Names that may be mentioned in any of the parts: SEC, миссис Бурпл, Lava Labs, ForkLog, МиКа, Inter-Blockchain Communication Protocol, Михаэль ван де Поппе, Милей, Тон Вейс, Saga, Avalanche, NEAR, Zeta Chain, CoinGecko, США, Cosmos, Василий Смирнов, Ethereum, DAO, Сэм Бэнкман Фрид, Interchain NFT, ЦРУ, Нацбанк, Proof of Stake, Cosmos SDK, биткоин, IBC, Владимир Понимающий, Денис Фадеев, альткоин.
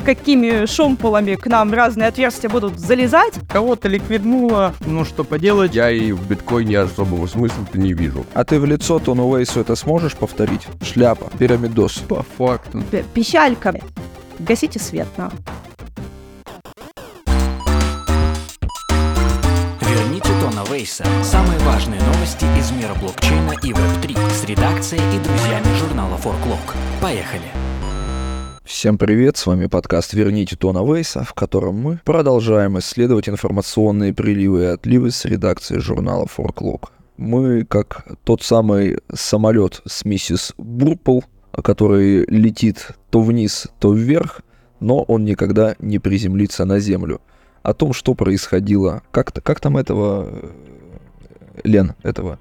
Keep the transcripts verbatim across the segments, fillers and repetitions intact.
какими шомполами к нам разные отверстия будут залезать. Кого-то ликвиднуло, ну что поделать. Я и в биткоине особого смысла-то не вижу. А ты в лицо Тону Вейсу это сможешь повторить? Шляпа, пирамидос. По факту. П- пищалька. Гасите свет, на. Верните Тона Вейса. Самые важные новости из мира блокчейна и веб три с редакцией и друзьями журнала ForkLog. Поехали. Всем привет, с вами подкаст «Верните Тона Вейса», в котором мы продолжаем исследовать информационные приливы и отливы с редакции журнала ForkLog. Мы, как тот самый самолет с миссис Бурпл, который летит то вниз, то вверх, но он никогда не приземлится на землю. О том, что происходило... Как, как там этого... Лен, этого...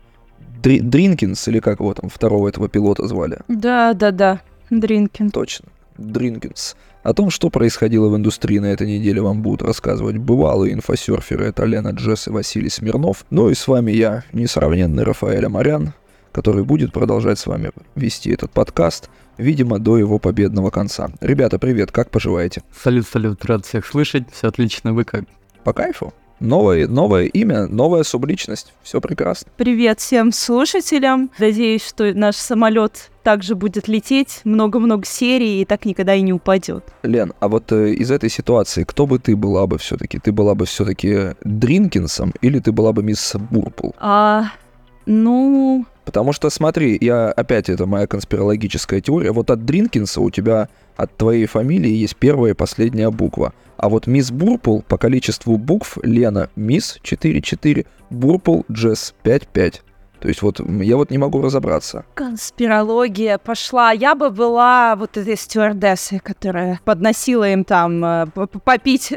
Дри, Дринкинс, или как его там второго этого пилота звали? Да-да-да, Дринкин. Точно. Дринкинс. О том, что происходило в индустрии на этой неделе, вам будут рассказывать бывалые инфосерферы. Это Лена Джесс и Василий Смирнов. Ну и с вами я, несравненный Рафаэль Амарян, который будет продолжать с вами вести этот подкаст, видимо, до его победного конца. Ребята, привет, как поживаете? Салют-салют, рад всех слышать, все отлично, вы как? По кайфу. Новое, новое имя, новая субличность, все прекрасно. Привет всем слушателям, надеюсь, что наш самолет также будет лететь много-много серий и так никогда и не упадет. Лен, а вот э, из этой ситуации кто бы ты была бы все-таки? Ты была бы все-таки Дринкинсом или ты была бы мисс Бурпл? А, ну... Потому что, смотри, я опять, это моя конспирологическая теория, вот от Дринкинса у тебя, от твоей фамилии есть первая и последняя буква. А вот мисс Бурпл по количеству букв, Лена, мисс четыре четыре, Бурпл, Джесс пять пять. То есть вот я вот не могу разобраться. Конспирология пошла. Я бы была вот этой стюардессой, которая подносила им там попить.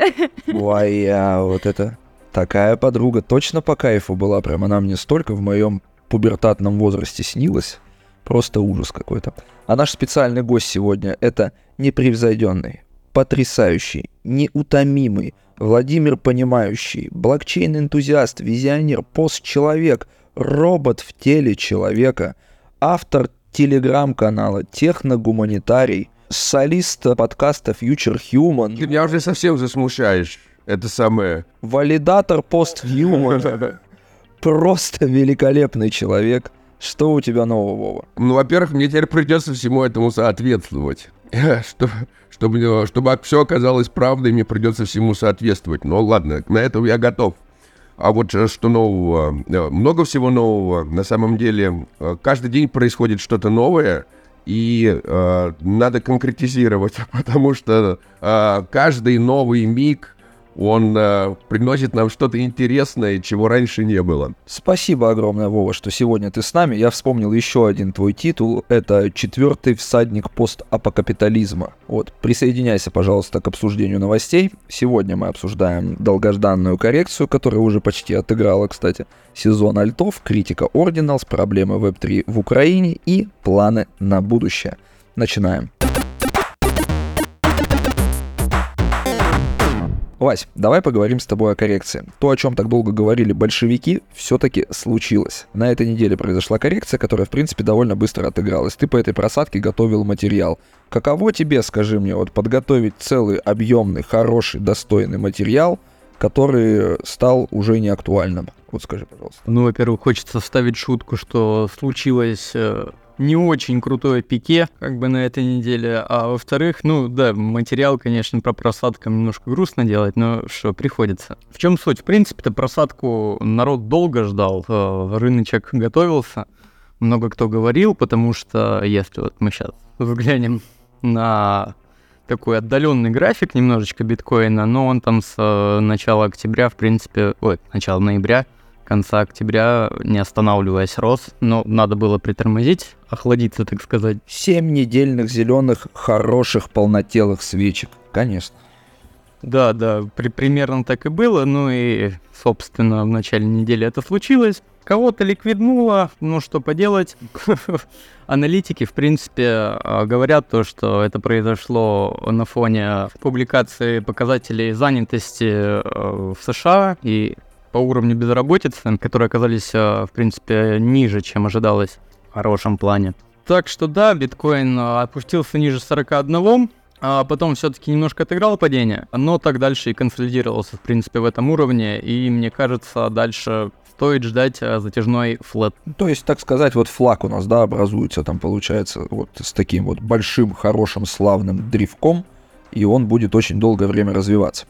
Ой, а вот это такая подруга. Точно по кайфу была прям. Она мне столько в моем... в пубертатном возрасте снилось. Просто ужас какой-то. А наш специальный гость сегодня — это непревзойденный, потрясающий, неутомимый, Владимир Понимающий, блокчейн-энтузиаст, визионер, постчеловек, робот в теле человека, автор телеграм-канала, техногуманитарий, солист подкаста Future Human. Ты меня уже совсем засмущаешь. Это самое. Валидатор пост-хьюмана. Просто великолепный человек. Что у тебя нового, Вова? Ну, во-первых, мне теперь придется всему этому соответствовать. Чтобы, чтобы, чтобы все оказалось правдой, мне придется всему соответствовать. Но ладно, на это я готов. А вот что нового? Много всего нового. На самом деле, каждый день происходит что-то новое. И э, надо конкретизировать, потому что э, каждый новый миг... Он э, приносит нам что-то интересное, чего раньше не было. Спасибо огромное, Вова, что сегодня ты с нами. Я вспомнил еще один твой титул. Это «Четвертый всадник постапокапитализма». Вот, присоединяйся, пожалуйста, к обсуждению новостей. Сегодня мы обсуждаем долгожданную коррекцию, которая уже почти отыграла, кстати, сезон альтов, критика Ordinals, проблемы веб три в Украине и планы на будущее. Начинаем. Вась, давай поговорим с тобой о коррекции. То, о чем так долго говорили большевики, все-таки случилось. На этой неделе произошла коррекция, которая, в принципе, довольно быстро отыгралась. Ты по этой просадке готовил материал. Каково тебе, скажи мне, вот подготовить целый, объемный, хороший, достойный материал, который стал уже неактуальным? Вот скажи, пожалуйста. Ну, во-первых, хочется вставить шутку, что случилось... не очень крутое пике, как бы на этой неделе, а во-вторых, ну да, материал, конечно, про просадку немножко грустно делать, но что, приходится. В чем суть? В принципе-то просадку народ долго ждал, рыночек готовился, много кто говорил, потому что если вот мы сейчас взглянем на такой отдаленный график немножечко биткоина, но он там с начала октября, в принципе, ой, начала ноября, конца октября, не останавливаясь, рос, но надо было притормозить, охладиться, так сказать. Семь недельных зеленых хороших полнотелых свечек, конечно. Да, да, при, примерно так и было, ну и, собственно, в начале недели это случилось. Кого-то ликвиднуло, ну что поделать. Аналитики, в принципе, говорят то, что это произошло на фоне публикации показателей занятости в США и... по уровню безработицы, которые оказались, в принципе, ниже, чем ожидалось в хорошем плане. Так что да, биткоин опустился ниже сорок один, а потом все-таки немножко отыграл падение, но так дальше и консолидировался, в принципе, в этом уровне, и, мне кажется, дальше стоит ждать затяжной флэт. То есть, так сказать, вот флаг у нас, да, образуется, там, получается, вот с таким вот большим, хорошим, славным древком, и он будет очень долгое время развиваться.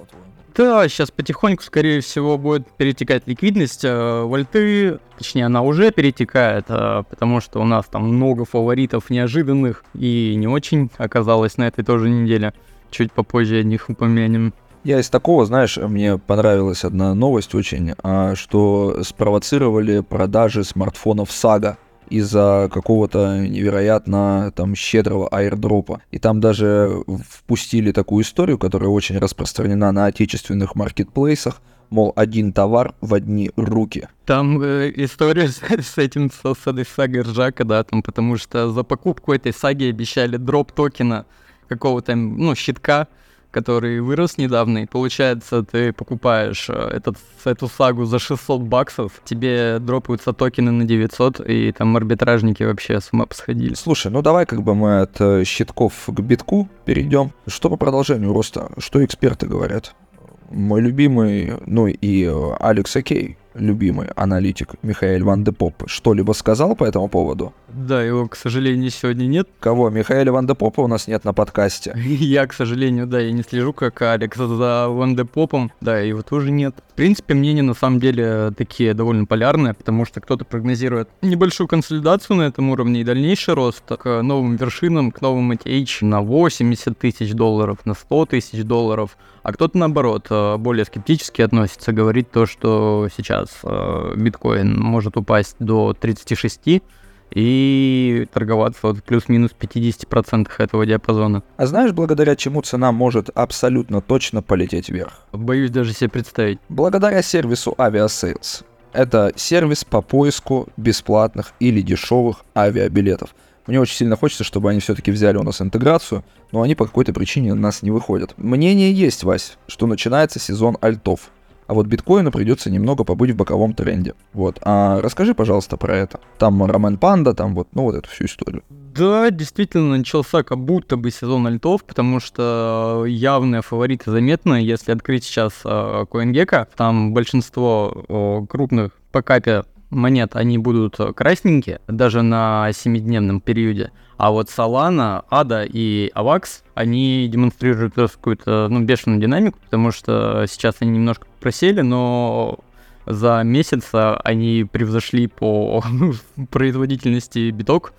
Да, сейчас потихоньку, скорее всего, будет перетекать ликвидность э, вольты, точнее, она уже перетекает, э, потому что у нас там много фаворитов неожиданных и не очень оказалось на этой тоже неделе. Чуть попозже о них упомянем. Я из такого, знаешь, мне понравилась одна новость очень, что спровоцировали продажи смартфонов Saga из-за какого-то невероятно там щедрого аирдропа. И там даже впустили такую историю, которая очень распространена на отечественных маркетплейсах, мол, один товар в одни руки. Там э, история с, с этим, с, с этой сагой ржака, да, там, потому что за покупку этой саги обещали дроп токена какого-то, ну, щитка, который вырос недавно, и получается, ты покупаешь этот, эту сагу за шестьсот баксов, тебе дропаются токены на девятьсот, и там арбитражники вообще с ума посходили. Слушай, ну давай как бы мы от щитков к битку перейдем. Что по продолжению роста? Что эксперты говорят? Мой любимый, ну и Алекс Окей, любимый аналитик Михаэль ван де Поппе, что-либо сказал по этому поводу? Да, его, к сожалению, сегодня нет. Кого? Михаэля ван де Поппе у нас нет на подкасте. Я, к сожалению, да, я не слежу, как Алекс, за ван де Поппом. Да, его тоже нет. В принципе, мнения на самом деле такие довольно полярные, потому что кто-то прогнозирует небольшую консолидацию на этом уровне и дальнейший рост к новым вершинам, к новым эйч на восемьдесят тысяч долларов, на сто тысяч долларов. А кто-то, наоборот, более скептически относится, говорит то, что сейчас биткоин может упасть до тридцати шести и торговаться вот плюс-минус пятьдесят процентов этого диапазона. А знаешь, благодаря чему цена может абсолютно точно полететь вверх? Боюсь даже себе представить. Благодаря сервису Aviasales. Это сервис по поиску бесплатных или дешевых авиабилетов. Мне очень сильно хочется, чтобы они все-таки взяли у нас интеграцию, но они по какой-то причине у нас не выходят. Мнение есть, Вась, что начинается сезон альтов. А вот биткоину придется немного побыть в боковом тренде. Вот. А расскажи, пожалуйста, про это. Там Рамен Панда, там вот, ну вот эту всю историю. Да, действительно, начался как будто бы сезон альтов, потому что явные фавориты заметны. Если открыть сейчас uh, CoinGecko, там большинство uh, крупных по капе монет, они будут красненькие, даже на семидневном периоде. А вот Solana, Ada и Avax, они демонстрируют какую-то, ну, бешеную динамику, потому что сейчас они немножко просели, но за месяц они превзошли по производительности биток,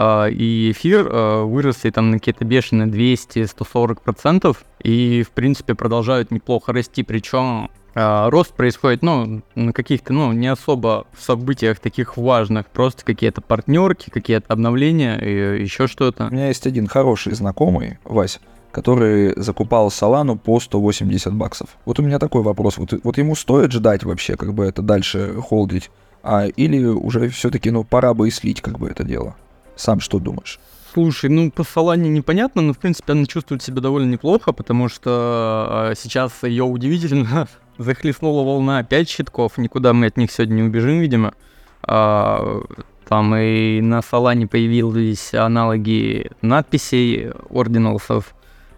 и эфир выросли там на какие-то бешеные двести-сто сорок процентов, и, в принципе, продолжают неплохо расти, причем рост происходит, ну, на каких-то, ну, не особо в событиях таких важных, просто какие-то партнерки, какие-то обновления и еще что-то. У меня есть один хороший знакомый, Вась, который закупал Солану по сто восемьдесят баксов. Вот у меня такой вопрос, вот, вот ему стоит ждать вообще, как бы это дальше холдить, а, или уже все-таки, ну, пора бы и слить, как бы, это дело? Сам что думаешь? Слушай, ну по Солане непонятно, но в принципе она чувствует себя довольно неплохо, потому что сейчас ее удивительно захлестнула волна опять щитков, никуда мы от них сегодня не убежим, видимо. А, там и на Солане появились аналоги надписей Ordinals,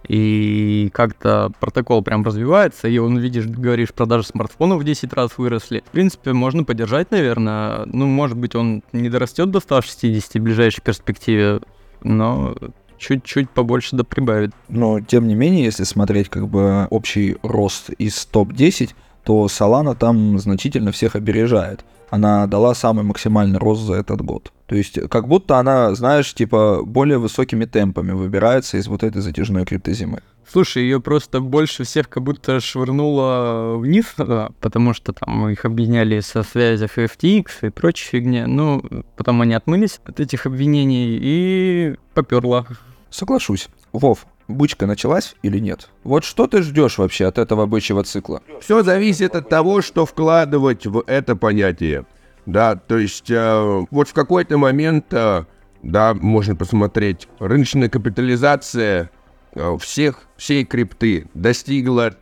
и как-то протокол прям развивается, и он, видишь, говоришь, продажи смартфонов в десять раз выросли. В принципе, можно поддержать, наверное. Ну, может быть, он не дорастет до ста шестидесяти в ближайшей перспективе, но чуть-чуть побольше да прибавит. Но, тем не менее, если смотреть как бы общий рост из топ десяти, то Solana там значительно всех опережает. Она дала самый максимальный рост за этот год. То есть, как будто она, знаешь, типа, более высокими темпами выбирается из вот этой затяжной криптозимы. Слушай, ее просто больше всех как будто швырнуло вниз, да, потому что там их объединяли со связью эф ти экс и прочей фигне. Ну, потом они отмылись от этих обвинений и поперло. Соглашусь. Вов, бычка началась или нет? Вот что ты ждешь вообще от этого бычьего цикла? Все зависит от того, что вкладывать в это понятие. Да, то есть э, вот в какой-то момент, э, да, можно посмотреть, рыночная капитализация э, всех, всей крипты достигла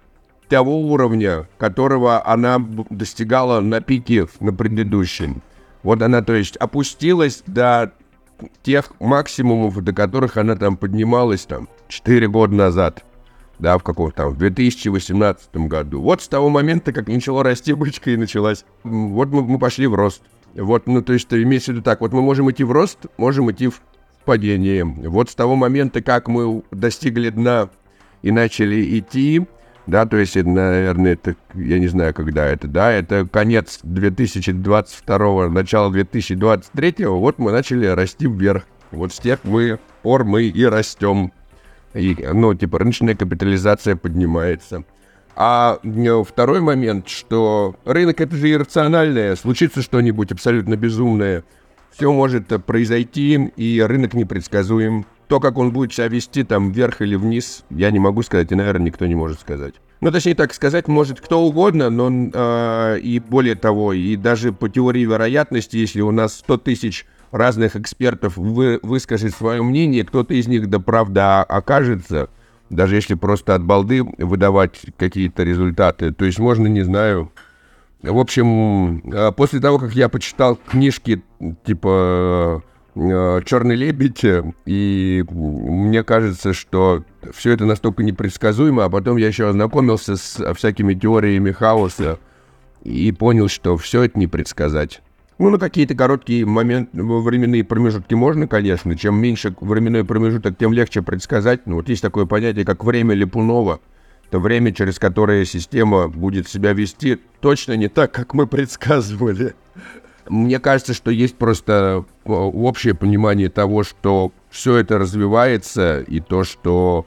того уровня, которого она достигала на пике на предыдущем. Вот она, то есть, опустилась до тех максимумов, до которых она там поднималась там четыре года назад, да, в каком там, в две тысячи восемнадцатом году. Вот с того момента, как начала расти бычка и началась, вот мы, мы пошли в рост. Вот, ну, то есть, имеется в виду так, вот мы можем идти в рост, можем идти в падение. Вот с того момента, как мы достигли дна и начали идти, да, то есть, наверное, это, я не знаю, когда это, да, это конец две тысячи двадцать второго, начало две тысячи двадцать третьего, вот мы начали расти вверх. Вот с тех мы, пор мы и растем. И, ну, типа, рыночная капитализация поднимается. А второй момент, что рынок — это же иррациональное, случится что-нибудь абсолютно безумное. Все может произойти, и рынок непредсказуем. То, как он будет себя вести, там, вверх или вниз, я не могу сказать, и, наверное, никто не может сказать. Ну, точнее так, сказать может кто угодно, но э, и более того, и даже по теории вероятности, если у нас сто тысяч разных экспертов вы, выскажет свое мнение, кто-то из них, да, правда окажется, даже если просто от балды выдавать какие-то результаты, то есть можно, не знаю... В общем, после того, как я почитал книжки типа «Черный лебедь», и мне кажется, что все это настолько непредсказуемо, а потом я еще ознакомился с всякими теориями хаоса и понял, что все это не предсказать. Ну, на какие-то короткие моменты, временные промежутки можно, конечно. Чем меньше временной промежуток, тем легче предсказать. Ну, вот есть такое понятие, как время Липунова. Это время, через которое система будет себя вести точно не так, как мы предсказывали. Мне кажется, что есть просто общее понимание того, что все это развивается, и то, что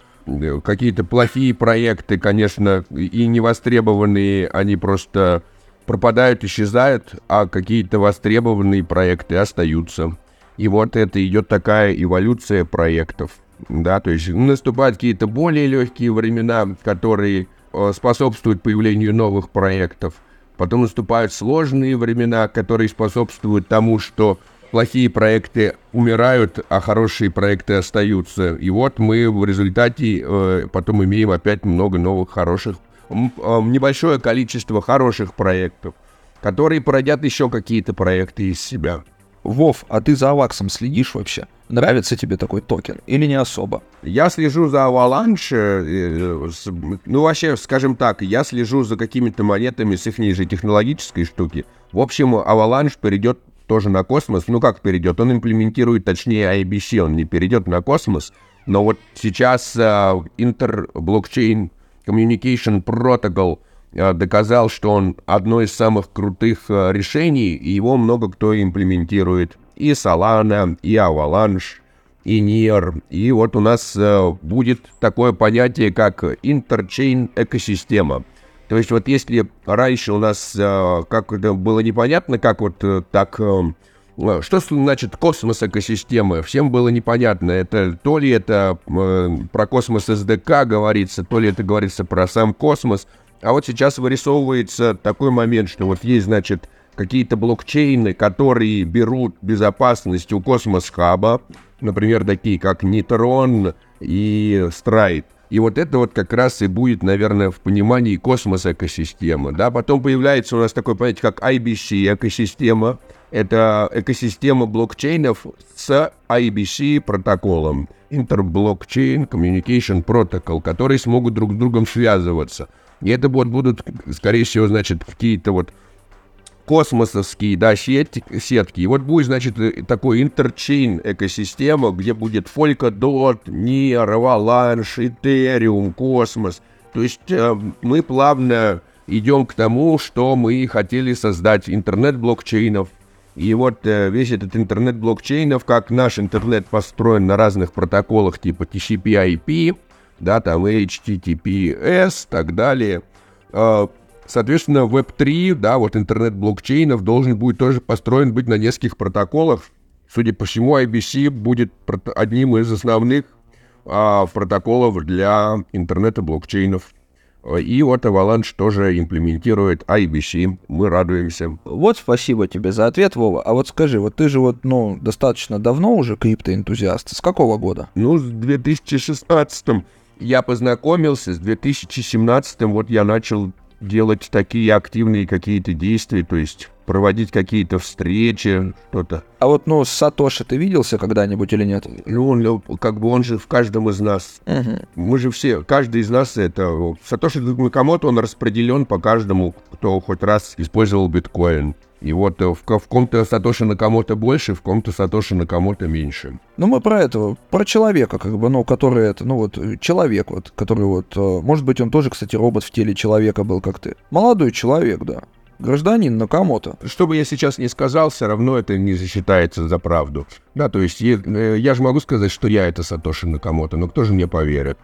какие-то плохие проекты, конечно, и невостребованные, они просто пропадают, исчезают, а какие-то востребованные проекты остаются. И вот это идет такая эволюция проектов. Да, то есть наступают какие-то более легкие времена, которые э, способствуют появлению новых проектов. Потом наступают сложные времена, которые способствуют тому, что плохие проекты умирают, а хорошие проекты остаются. И вот мы в результате э, потом имеем опять много новых хороших, э, небольшое количество хороших проектов, которые породят еще какие-то проекты из себя. Вов, а ты за Аваксом следишь вообще? Нравится тебе такой токен или не особо? Я слежу за Avalanche, ну вообще, скажем так, я слежу за какими-то монетами с их же технологической штуки. В общем, Avalanche перейдет тоже на Cosmos, ну как перейдет, он имплементирует, точнее ай би си, он не перейдет на Cosmos, но вот сейчас Inter-Blockchain Communication Protocol доказал, что он одно из самых крутых решений, и его много кто имплементирует. И Solana, и Avalanche, и ниар. И вот у нас будет такое понятие, как Interchain экосистема. То есть вот если раньше у нас как это было непонятно, как вот так... Что значит космос экосистемы? Всем было непонятно. Это, то ли это про космос эс ди кей говорится, то ли это говорится про сам космос. А вот сейчас вырисовывается такой момент, что вот есть, значит, какие-то блокчейны, которые берут безопасность у Космос-хаба, например, такие как Нейтрон и Страйт. И вот это вот как раз и будет, наверное, в понимании космос-экосистемы. Да? Потом появляется у нас такое понятие, как ай би си-экосистема. Это экосистема блокчейнов с ай би си-протоколом, Inter-Blockchain Communication Protocol, которые смогут друг с другом связываться. И это вот будут, скорее всего, значит, какие-то вот космосовские, да, сеть, сетки. И вот будет, значит, такой интерчейн экосистема, где будет ForkLog, ниар, Avalanche, Ethereum, Cosmos. То есть э, мы плавно идем к тому, что мы хотели создать — интернет блокчейнов. И вот э, весь этот интернет блокчейнов, как наш интернет построен на разных протоколах типа ти си пи ай пи, да, там эйч ти ти пи эс, так далее. Э, Соответственно, веб три, да, вот интернет блокчейнов должен будет тоже построен быть на нескольких протоколах. Судя по всему, ай би си будет одним из основных а, протоколов для интернета блокчейнов. И вот Avalanche тоже имплементирует ай би си. Мы радуемся. Вот спасибо тебе за ответ, Вова. А вот скажи, вот ты же вот, ну, достаточно давно уже криптоэнтузиаст. С какого года? Ну, с две тысячи шестнадцатого я познакомился, с две тысячи семнадцатого вот я начал делать такие активные какие-то действия, то есть проводить какие-то встречи, что-то. А вот, ну, с Сатоши ты виделся когда-нибудь или нет? Ну, он, как бы он же в каждом из нас. Uh-huh. Мы же все, каждый из нас это... Сатоши Накамото, он распределен по каждому, кто хоть раз использовал биткоин. И вот в, в ком-то Сатоши Накамото больше, в ком-то Сатоши Накамото меньше. Ну, мы про этого, про человека, как бы, ну, который это, ну, вот, человек, вот, который вот... Может быть, он тоже, кстати, робот в теле человека был, как ты. Молодой человек, да. Гражданин Накамото. Что бы я сейчас ни сказал, все равно это не засчитается за правду. Да, то есть я, я же могу сказать, что я это Сатоши Накамото, но кто же мне поверит?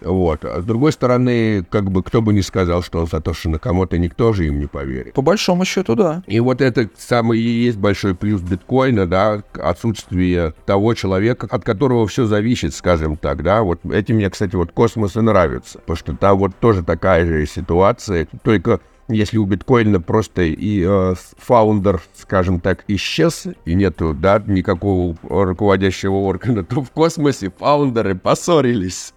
Вот. А с другой стороны, как бы кто бы ни сказал, что он Сатоши Накамото, никто же им не поверит. По большому счету, да. И вот это самый и есть большой плюс биткоина, да, отсутствие того человека, от которого все зависит, скажем так, да. Вот этим мне, кстати, вот Космос и нравится, потому что там вот тоже такая же ситуация, только... Если у биткоина просто и э, фаундер, скажем так, исчез, и нету, да, никакого руководящего органа, то в космосе фаундеры поссорились,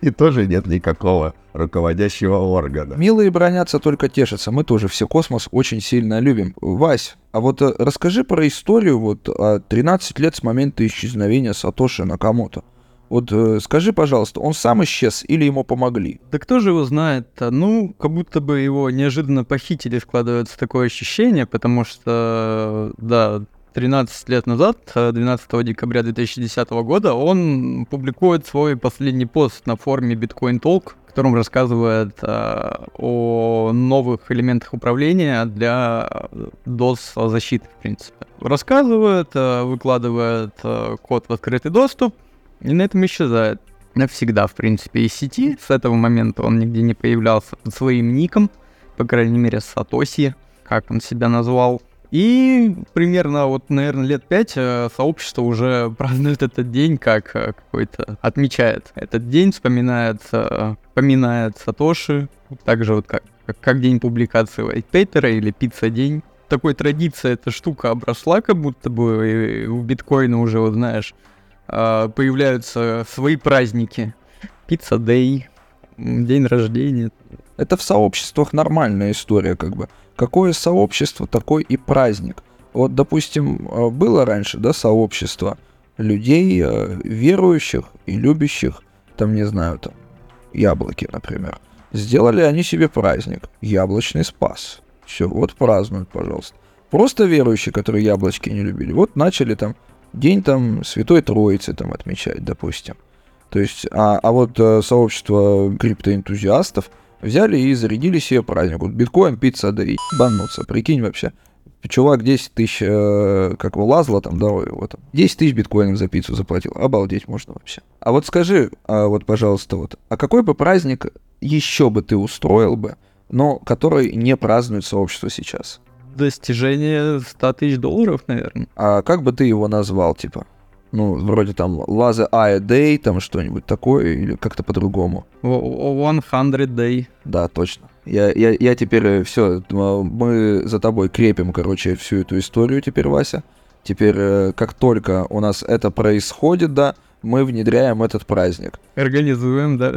и тоже нет никакого руководящего органа. Милые бронятся, только тешатся. Мы тоже все космос очень сильно любим. Вась, а вот расскажи про историю вот тринадцать лет с момента исчезновения Сатоши Накамото. Вот э, скажи, пожалуйста, он сам исчез или ему помогли? Да кто же его знает-то? Ну, как будто бы его неожиданно похитили, складывается такое ощущение, потому что, да, тринадцать лет назад, двенадцатого декабря две тысячи десятого года, он публикует свой последний пост на форуме Bitcoin Talk, в котором рассказывает э, о новых элементах управления для дос-защиты, в принципе. Рассказывает, э, выкладывает э, код в открытый доступ, и на этом исчезает навсегда, в принципе, из сети. С этого момента он нигде не появлялся под своим ником, по крайней мере, Сатоши, как он себя назвал. И примерно, вот, наверное, лет пять сообщество уже празднует этот день, как какой-то... Отмечает этот день, вспоминает, вспоминает Сатоши, так же вот как, как день публикации вайтпейпера или пицца-день. Такой традиция эта штука обросла, как будто бы у биткоина уже, вот знаешь... появляются свои праздники. Пицца Дэй, день рождения. Это в сообществах нормальная история, как бы. Какое сообщество, такой и праздник. Вот, допустим, было раньше, да, сообщество людей, верующих и любящих, там, не знаю, там, яблоки, например. Сделали они себе праздник. Яблочный спас. Все, вот празднуют, пожалуйста. Просто верующие, которые яблочки не любили, вот начали там день там Святой Троицы там отмечать, допустим. То есть, а, а вот сообщество криптоэнтузиастов взяли и зарядили себе праздник. Вот биткоин, пицца, да и баннуться. Прикинь вообще. Чувак десять тысяч, э, как его лазло там, да, его там, десять тысяч биткоинов за пиццу заплатил. Обалдеть можно вообще. А вот скажи, а вот, пожалуйста, вот, а какой бы праздник еще бы ты устроил бы, но который не празднует сообщество сейчас? Достижение сто тысяч долларов, наверное. А как бы ты его назвал, типа? Ну, вроде там Lazy Eye Day, там что-нибудь такое, или как-то по-другому. сто Day. Да, точно. Я, я, я теперь все, мы за тобой крепим, короче, всю эту историю теперь, Вася. Теперь, как только у нас это происходит, да, мы внедряем этот праздник. Организуем, да.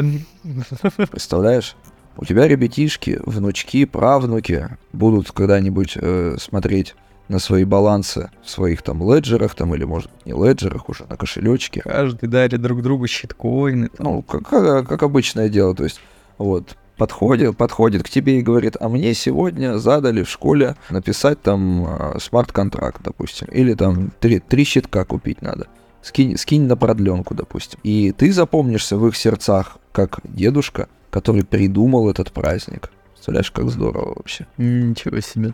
Представляешь? У тебя ребятишки, внучки, правнуки будут когда-нибудь э, смотреть на свои балансы в своих там леджерах, там, или, может, не леджерах, уже на кошелечке. Каждый дарит друг другу щиткоины. Ну, как, как, как обычное дело, то есть, вот, подходит, подходит к тебе и говорит, а мне сегодня задали в школе написать там смарт-контракт, допустим, или там три, три щитка купить надо. Скинь, скинь на продленку, допустим. И ты запомнишься в их сердцах как дедушка, который придумал этот праздник. Представляешь, как здорово вообще. Ничего себе.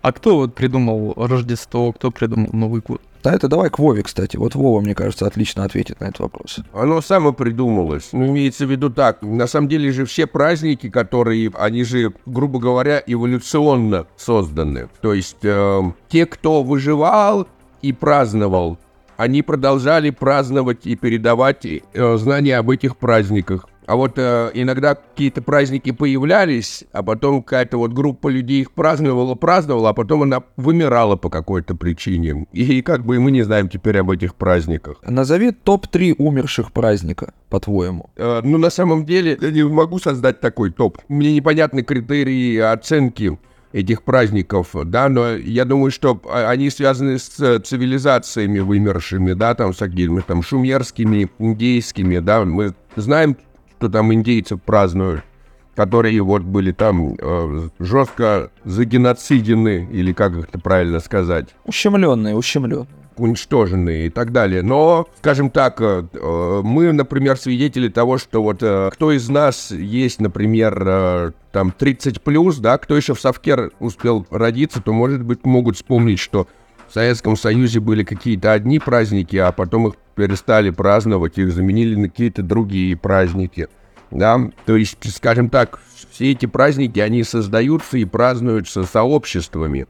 А кто вот придумал Рождество, кто придумал Новый год? Да, это давай к Вове, кстати. Вот Вова, мне кажется, отлично ответит на этот вопрос. Оно само придумалось. Ну, имеется в виду так. На самом деле же все праздники, которые, они же, грубо говоря, эволюционно созданы. То есть э, те, кто выживал и праздновал, они продолжали праздновать и передавать знания об этих праздниках. А вот э, иногда какие-то праздники появлялись, а потом какая-то вот группа людей их праздновала, праздновала, а потом она вымирала по какой-то причине. И как бы мы не знаем теперь об этих праздниках. Назови топ три умерших праздника, по-твоему. Э, ну, на самом деле, я не могу создать такой топ. Мне непонятны критерии оценки этих праздников, да, но я думаю, что они связаны с цивилизациями вымершими, да, там всякими, там, шумерскими, индейскими, да, мы знаем, что там индейцев празднуют, которые вот были там э, жестко загеноцидены, или как это правильно сказать? Ущемленные, ущемленные. Уничтоженные и так далее. Но, скажем так, мы, например, свидетели того, что вот кто из нас есть, например, там тридцать плюс, да, кто еще в совке успел родиться, то, может быть, могут вспомнить, что в Советском Союзе были какие-то одни праздники, а потом их перестали праздновать, их заменили на какие-то другие праздники. Да, то есть, скажем так, все эти праздники, они создаются и празднуются сообществами.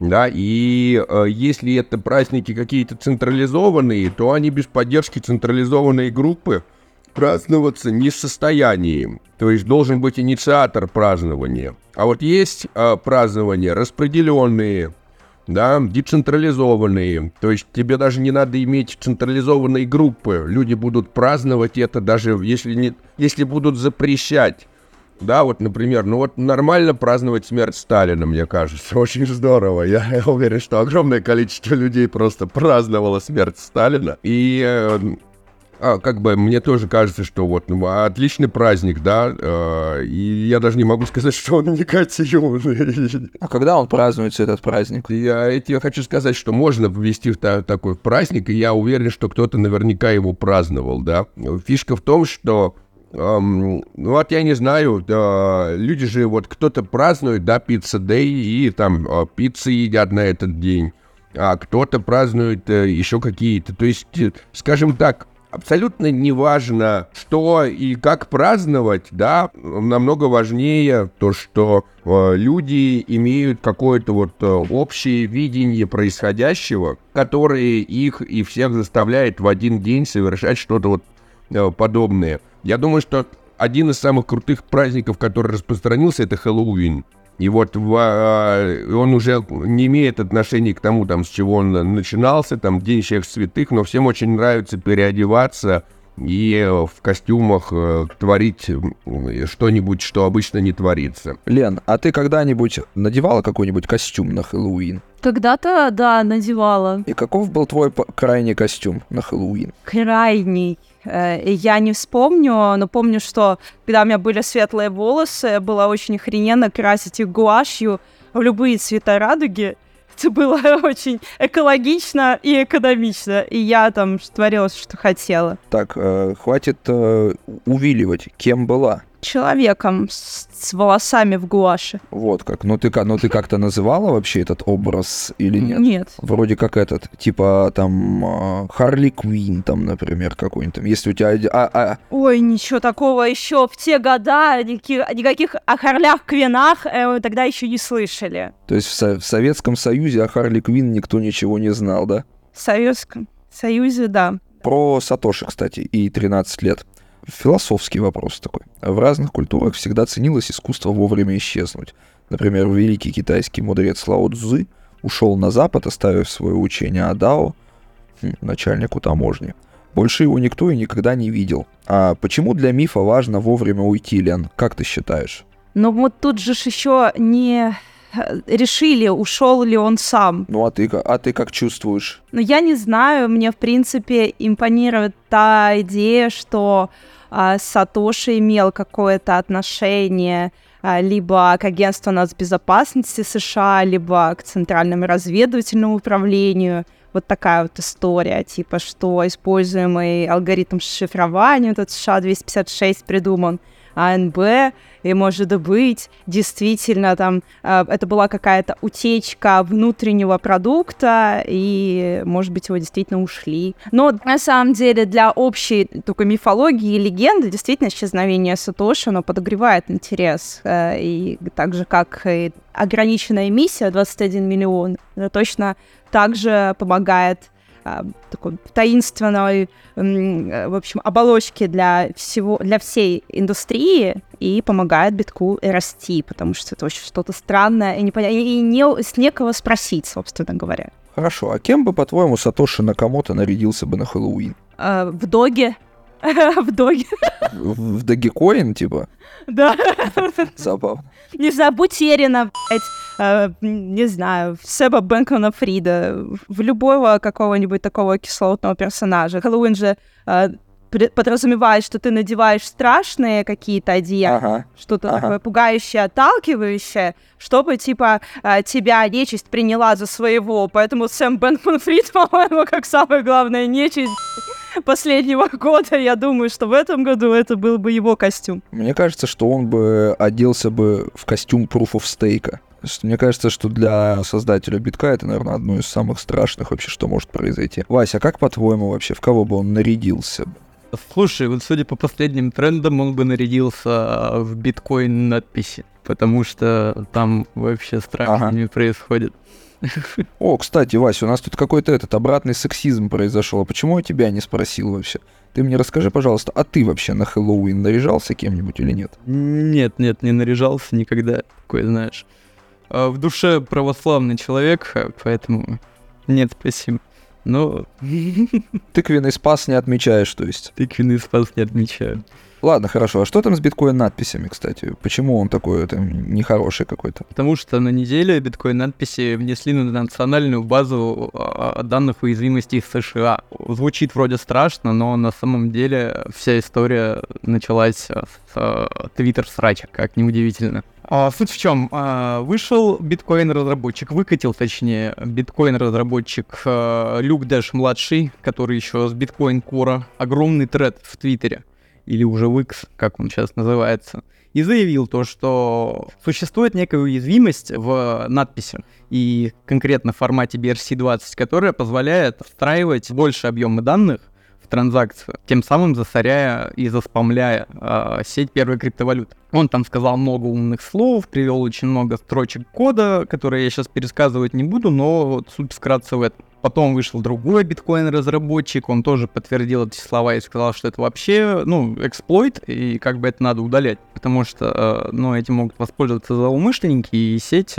Да, и э, если это праздники какие-то централизованные, то они без поддержки централизованной группы праздноваться не в состоянии. То есть должен быть инициатор празднования. А вот есть э, празднования распределенные, да, децентрализованные. То есть тебе даже не надо иметь централизованные группы. Люди будут праздновать это, даже если, не, если будут запрещать. Да, вот, например, ну вот нормально праздновать смерть Сталина, мне кажется, очень здорово. Я, я уверен, что огромное количество людей просто праздновало смерть Сталина. И э, а, как бы мне тоже кажется, что вот ну, отличный праздник, да, э, и я даже не могу сказать, что он негативный. А когда он празднуется, этот праздник? Я, я хочу сказать, что можно ввести та, такой праздник, и я уверен, что кто-то наверняка его праздновал, да. Фишка в том, что... Эм, ну вот я не знаю, э, люди же вот кто-то празднует, да, пицца дэй и там э, пиццы едят на этот день, а кто-то празднует э, еще какие-то. То есть, э, скажем так, абсолютно не важно, что и как праздновать, да, намного важнее то, что э, люди имеют какое-то вот э, общее видение происходящего, которое их и всех заставляет в один день совершать что-то вот э, подобное. Я думаю, что один из самых крутых праздников, который распространился, это Хэллоуин. И вот в, он уже не имеет отношения к тому, там, с чего он начинался, там, День всех святых, но всем очень нравится переодеваться и в костюмах творить что-нибудь, что обычно не творится. Лен, а ты когда-нибудь надевала какой-нибудь костюм на Хэллоуин? Когда-то, да, надевала. И каков был твой крайний костюм на Хэллоуин? Крайний? Я не вспомню, но помню, что когда у меня были светлые волосы, было очень охрененно красить их гуашью в любые цвета радуги. Это было очень экологично и экономично. И я там творила, что хотела. Так, э, хватит э, увиливать. Кем была? Человеком с, с волосами в гуаше. Вот как. Ну ты, ну, ты как-то называла вообще этот образ или нет? Нет. Вроде как этот, типа там Харли Квинн, там, например, какой-нибудь. Там, если у тебя... А, а... Ой, ничего такого еще в те года, никаких, никаких о Харлях Квиннах э, тогда еще не слышали. То есть в, со- в Советском Союзе о Харли Квинн никто ничего не знал, да? В Советском Союзе, да. Про Сатоши, кстати, и тринадцать лет. Философский вопрос такой. В разных культурах всегда ценилось искусство вовремя исчезнуть. Например, великий китайский мудрец Лао Цзы ушел на Запад, оставив свое учение о Дао начальнику таможни. Больше его никто и никогда не видел. А почему для мифа важно вовремя уйти, Лен? Как ты считаешь? Ну вот тут же еще не... решили, ушел ли он сам. Ну, а ты, а ты как чувствуешь? Ну, я не знаю. Мне, в принципе, импонирует та идея, что а, Сатоши имел какое-то отношение а, либо к агентству нацбезопасности США, либо к Центральному разведывательному управлению. Вот такая вот история, типа, что используемый алгоритм шифрования, этот США двести пятьдесят шесть придуман, АНБ, и, может быть, действительно, там, э, это была какая-то утечка внутреннего продукта, и, может быть, его действительно ушли. Но, на самом деле, для общей только мифологии и легенды, действительно, исчезновение Сатоши, оно подогревает интерес, э, и так же, как и ограниченная эмиссия двадцать один миллион, это точно также помогает а, такой таинственной, в общем, оболочки для всего, для всей индустрии и помогает битку расти, потому что это очень что-то странное и непонятное, и не, с некого спросить, собственно говоря. Хорошо, а кем бы, по-твоему, Сатоши Накамото нарядился бы на Хэллоуин? А, в доге. В доге. В догекоин, типа? Да. Забавно. Не знаю, Бутерина, блядь, не знаю, Сэма Бэнкмана Фрида, в любого какого-нибудь такого кислотного персонажа. Хэллоуин же подразумевает, что ты надеваешь страшные какие-то одеяния, ага, что-то ага. такое пугающее, отталкивающее, чтобы, типа, тебя нечисть приняла за своего. Поэтому Сэм Бэнкман Фрид, по-моему, как самая главная нечисть последнего года. Я думаю, что в этом году это был бы его костюм. Мне кажется, что он бы оделся бы в костюм Proof of Stake. Мне кажется, что для создателя битка это, наверное, одно из самых страшных вообще, что может произойти. Вася, как по-твоему вообще, в кого бы он нарядился? Слушай, вот судя по последним трендам, он бы нарядился в биткоин-надписи, потому что там вообще страх ага. с ними происходит. О, кстати, Вася, у нас тут какой-то этот обратный сексизм произошел. Почему я тебя не спросил вообще? Ты мне расскажи, пожалуйста, а ты вообще на Хэллоуин наряжался кем-нибудь или нет? Нет, нет, не наряжался никогда, такой, знаешь. В душе православный человек, поэтому нет, спасибо. Ну, тыквенный спас не отмечаешь, то есть? Тыквенный спас не отмечаю. Ладно, хорошо. А что там с биткоин-надписями, кстати? Почему он такой там нехороший какой-то? Потому что на неделе биткоин-надписи внесли на национальную базу данных уязвимостей США. Звучит вроде страшно, но на самом деле вся история началась с твиттер-срача, как неудивительно. А, суть в чем? А, вышел биткоин-разработчик, выкатил, точнее, биткоин-разработчик а, Люк Дэш-младший, который еще с биткоин-кора, огромный тред в Твиттере, или уже в X, как он сейчас называется, и заявил то, что существует некая уязвимость в надписи, и конкретно в формате би эр си двадцать, которая позволяет встраивать больше объема данных в транзакцию, тем самым засоряя и заспамляя э, сеть первой криптовалюты. Он там сказал много умных слов, привел очень много строчек кода, которые я сейчас пересказывать не буду, но вот суть вкратце в этом. Потом вышел другой биткоин-разработчик, он тоже подтвердил эти слова и сказал, что это вообще, ну, эксплойт, и как бы это надо удалять, потому что, ну, этим могут воспользоваться злоумышленники, и сеть,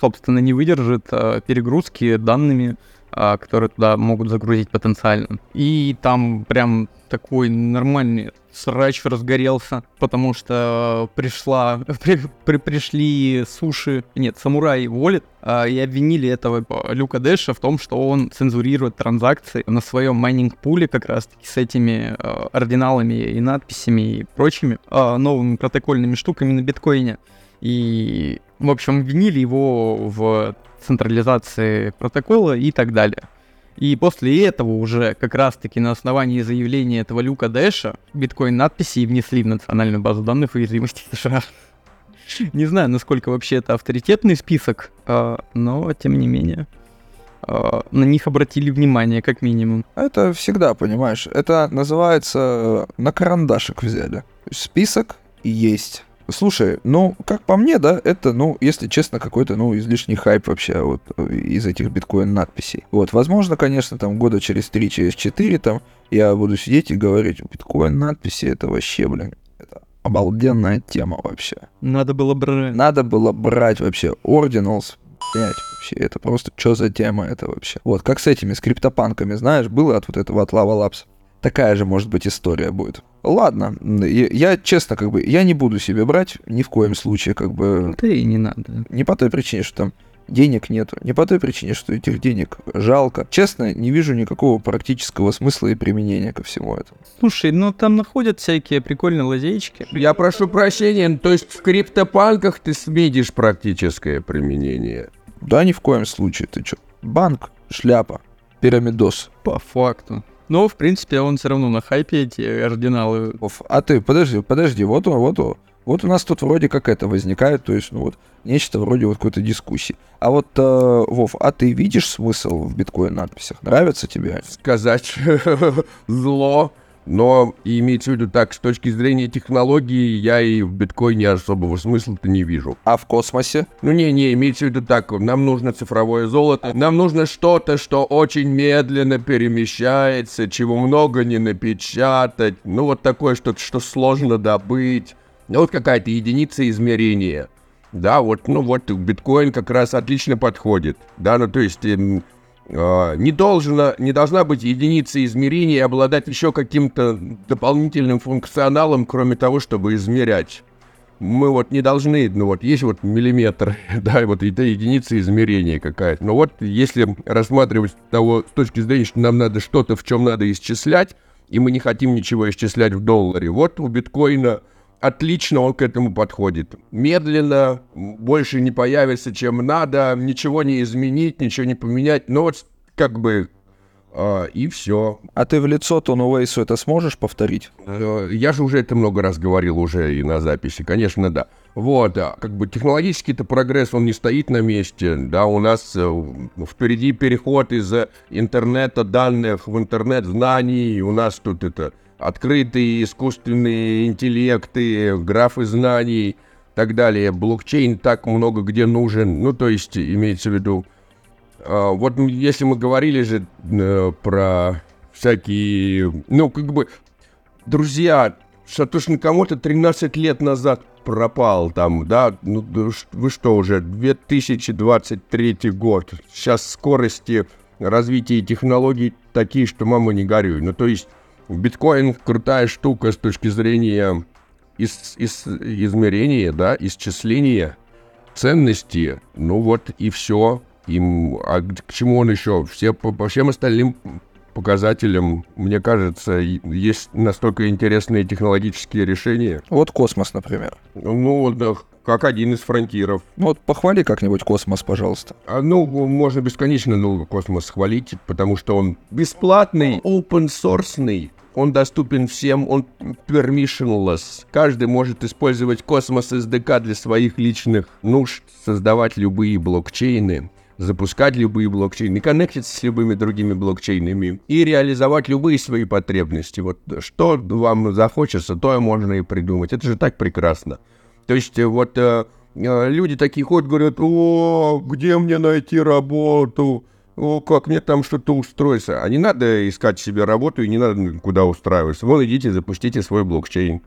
собственно, не выдержит перегрузки данными, которые туда могут загрузить потенциально. И там прям такой нормальный срач разгорелся, потому что пришла, при, при, пришли суши, нет, самураи Wallet, и обвинили этого Люка Дэша в том, что он цензурирует транзакции на своем майнинг-пуле как раз-таки с этими ординалами и надписями и прочими новыми протокольными штуками на биткоине. И, в общем, обвинили его в централизации протокола и так далее. И после этого уже как раз-таки на основании заявления этого Люка Дэша биткоин-надписи внесли в национальную базу данных уязвимости США. Не знаю, насколько вообще это авторитетный список, но тем не менее на них обратили внимание, как минимум. Это всегда, понимаешь, это называется на карандашик взяли. Список есть. Слушай, ну, как по мне, да, это, ну, если честно, какой-то, ну, излишний хайп вообще вот из этих биткоин-надписей. Вот, возможно, конечно, там года через три, через четыре, там, я буду сидеть и говорить, биткоин-надписи, это вообще, блин, это обалденная тема вообще. Надо было брать. Надо было брать вообще Ordinals, блять, вообще, это просто, что за тема это вообще. Вот, как с этими, с криптопанками, знаешь, было от вот этого, от Lava Labs. Такая же, может быть, история будет. Ладно, я, я честно, как бы, я не буду себе брать ни в коем случае, как бы... Да и не надо. Не по той причине, что там денег нету, не по той причине, что этих денег жалко. Честно, не вижу никакого практического смысла и применения ко всему этому. Слушай, ну там находят всякие прикольные лазейки. Я прошу прощения, то есть в криптопанках ты видишь практическое применение? Да ни в коем случае, ты чё? Банк, шляпа, пирамидос. По факту. Но, в принципе, он все равно на хайпе, эти ординалы. А ты, подожди, подожди, вот он, вот он. Вот у нас тут вроде как это возникает, то есть, ну вот, нечто вроде вот какой-то дискуссии. А вот, э, Вов, а ты видишь смысл в биткоин-надписях? Нравится тебе? Сказать зло Но имейте в виду так, с точки зрения технологии, я и в биткоине особого смысла-то не вижу. А в космосе? Ну не-не, имейте в виду так, нам нужно цифровое золото, нам нужно что-то, что очень медленно перемещается, чего много не напечатать, ну вот такое что-то, что сложно добыть, ну вот какая-то единица измерения. Да, вот, ну вот биткоин как раз отлично подходит, да, ну то есть... Не, должна, не должна быть единица измерения и обладать еще каким-то дополнительным функционалом, кроме того, чтобы измерять. Мы вот не должны, ну вот есть вот миллиметр, да, вот это единица измерения какая-то. Но вот если рассматривать того с точки зрения, что нам надо что-то, в чем надо исчислять, и мы не хотим ничего исчислять в долларе, вот у биткоина... Отлично он к этому подходит. Медленно, больше не появится, чем надо, ничего не изменить, ничего не поменять. Ну вот как бы э, и все. А ты в лицо Тону Вейсу это сможешь повторить? Э, я же уже это много раз говорил уже и на записи, конечно, да. Вот, да. Как бы технологический-то прогресс, он не стоит на месте. Да, у нас э, впереди переход из интернета данных в интернет знаний. У нас тут это... Открытые искусственные интеллекты, графы знаний и так далее. Блокчейн так много где нужен. Ну, то есть, имеется в виду... Э, вот если мы говорили же э, про всякие... Ну, как бы... Друзья, Сатоши Накамото тринадцать лет назад пропал там, да? Ну, вы что уже? две тысячи двадцать третий год. Сейчас скорости развития технологий такие, что мама не горюй. Ну, то есть... Биткоин крутая штука с точки зрения из, из, измерения, да, исчисления ценности. Ну вот и все. Им, а к чему он еще? Все, по, по всем остальным показателям, мне кажется, есть настолько интересные технологические решения. Вот космос, например. Ну, да, как один из фронтиров. Ну вот похвали как-нибудь космос, пожалуйста. А, ну, можно бесконечно долго космос хвалить, потому что он бесплатный, open-source-ный. Он доступен всем, он permissionless. Каждый может использовать Cosmos эс ди кей для своих личных нужд, создавать любые блокчейны, запускать любые блокчейны, коннектиться с любыми другими блокчейнами и реализовать любые свои потребности. Вот что вам захочется, то можно и придумать. Это же так прекрасно. То есть вот э, люди такие ходят, говорят: «О, где мне найти работу? О, как мне там что-то устроиться?» А не надо искать себе работу и не надо куда устраиваться. Вон идите, запустите свой блокчейн.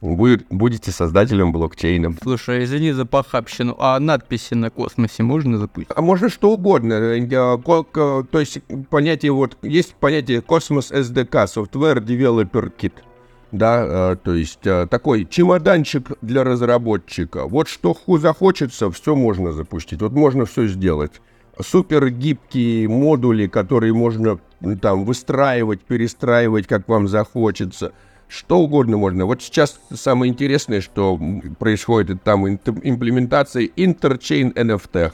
Будет, будете создателем блокчейна. Слушай, извини за похабщину, а надписи на космосе можно запустить? А можно что угодно. То есть понятие вот, есть понятие Cosmos эс ди кей, Software Developer Kit. Да, то есть такой чемоданчик для разработчика. Вот что захочется, все можно запустить. Вот можно все сделать. Супер гибкие модули, которые можно там выстраивать, перестраивать, как вам захочется. Что угодно можно. Вот сейчас самое интересное, что происходит, это там имплементация Interchain эн эф ти.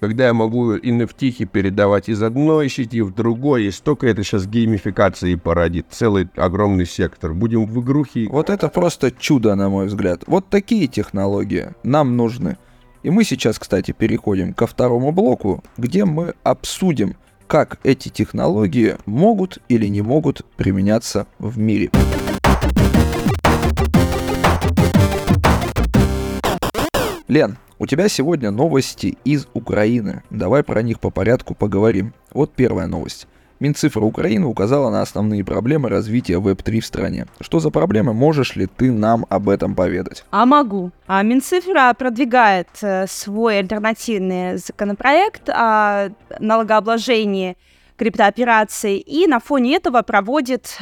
Когда я могу эн эф ти передавать из одной сети в другой, и столько это сейчас геймификации породит. Целый огромный сектор. Будем в игрухи. Вот это просто чудо, на мой взгляд. Вот такие технологии нам нужны. И мы сейчас, кстати, переходим ко второму блоку, где мы обсудим, как эти технологии могут или не могут применяться в мире. Лен, у тебя сегодня новости из Украины. Давай про них по порядку поговорим. Вот первая новость. Минцифра Украины указала на основные проблемы развития веб три в стране. Что за проблемы? Можешь ли ты нам об этом поведать? А могу. А Минцифра продвигает свой альтернативный законопроект о налогообложении криптоопераций и на фоне этого проводит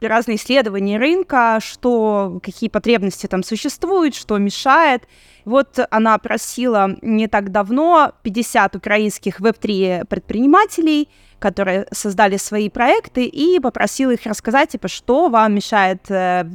разные исследования рынка, что, какие потребности там существуют, что мешает. Вот она опросила не так давно пятьдесят украинских веб три предпринимателей, которые создали свои проекты, и попросила их рассказать, типа, что вам мешает э,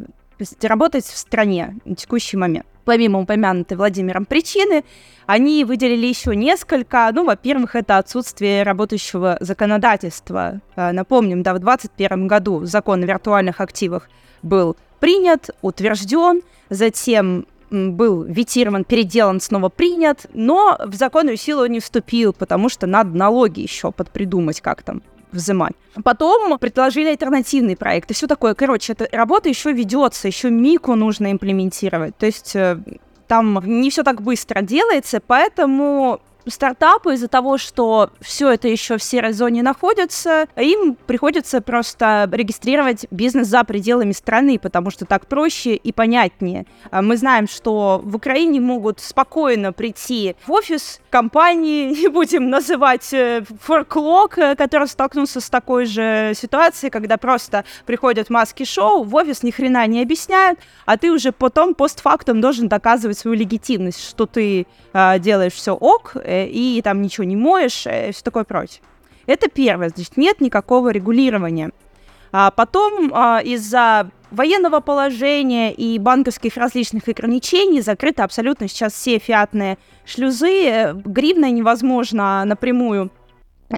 работать в стране на текущий момент. Помимо упомянутой Владимиром причины, они выделили еще несколько. Ну, во-первых, это отсутствие работающего законодательства. Напомним, да, в двадцать первом году закон о виртуальных активах был принят, утвержден, затем был ветирован, переделан, снова принят, но в законную силу не вступил, потому что надо налоги еще подпридумать как там. взимать. Потом предложили альтернативный проект и все такое. Короче, эта работа еще ведется, еще МиКу нужно имплементировать. То есть там не все так быстро делается, поэтому стартапы из-за того, что все это еще в серой зоне находится, им приходится просто регистрировать бизнес за пределами страны, потому что так проще и понятнее. Мы знаем, что в Украине могут спокойно прийти в офис компании, не будем называть ForkLog, который столкнулся с такой же ситуацией, когда просто приходят маски-шоу, в офис ни хрена не объясняют, а ты уже потом постфактум должен доказывать свою легитимность, что ты э, делаешь все ок, и там ничего не моешь, и все такое прочее. Это первое, значит, нет никакого регулирования. А потом а, из-за военного положения и банковских различных ограничений закрыты абсолютно сейчас все фиатные шлюзы, гривна невозможно напрямую,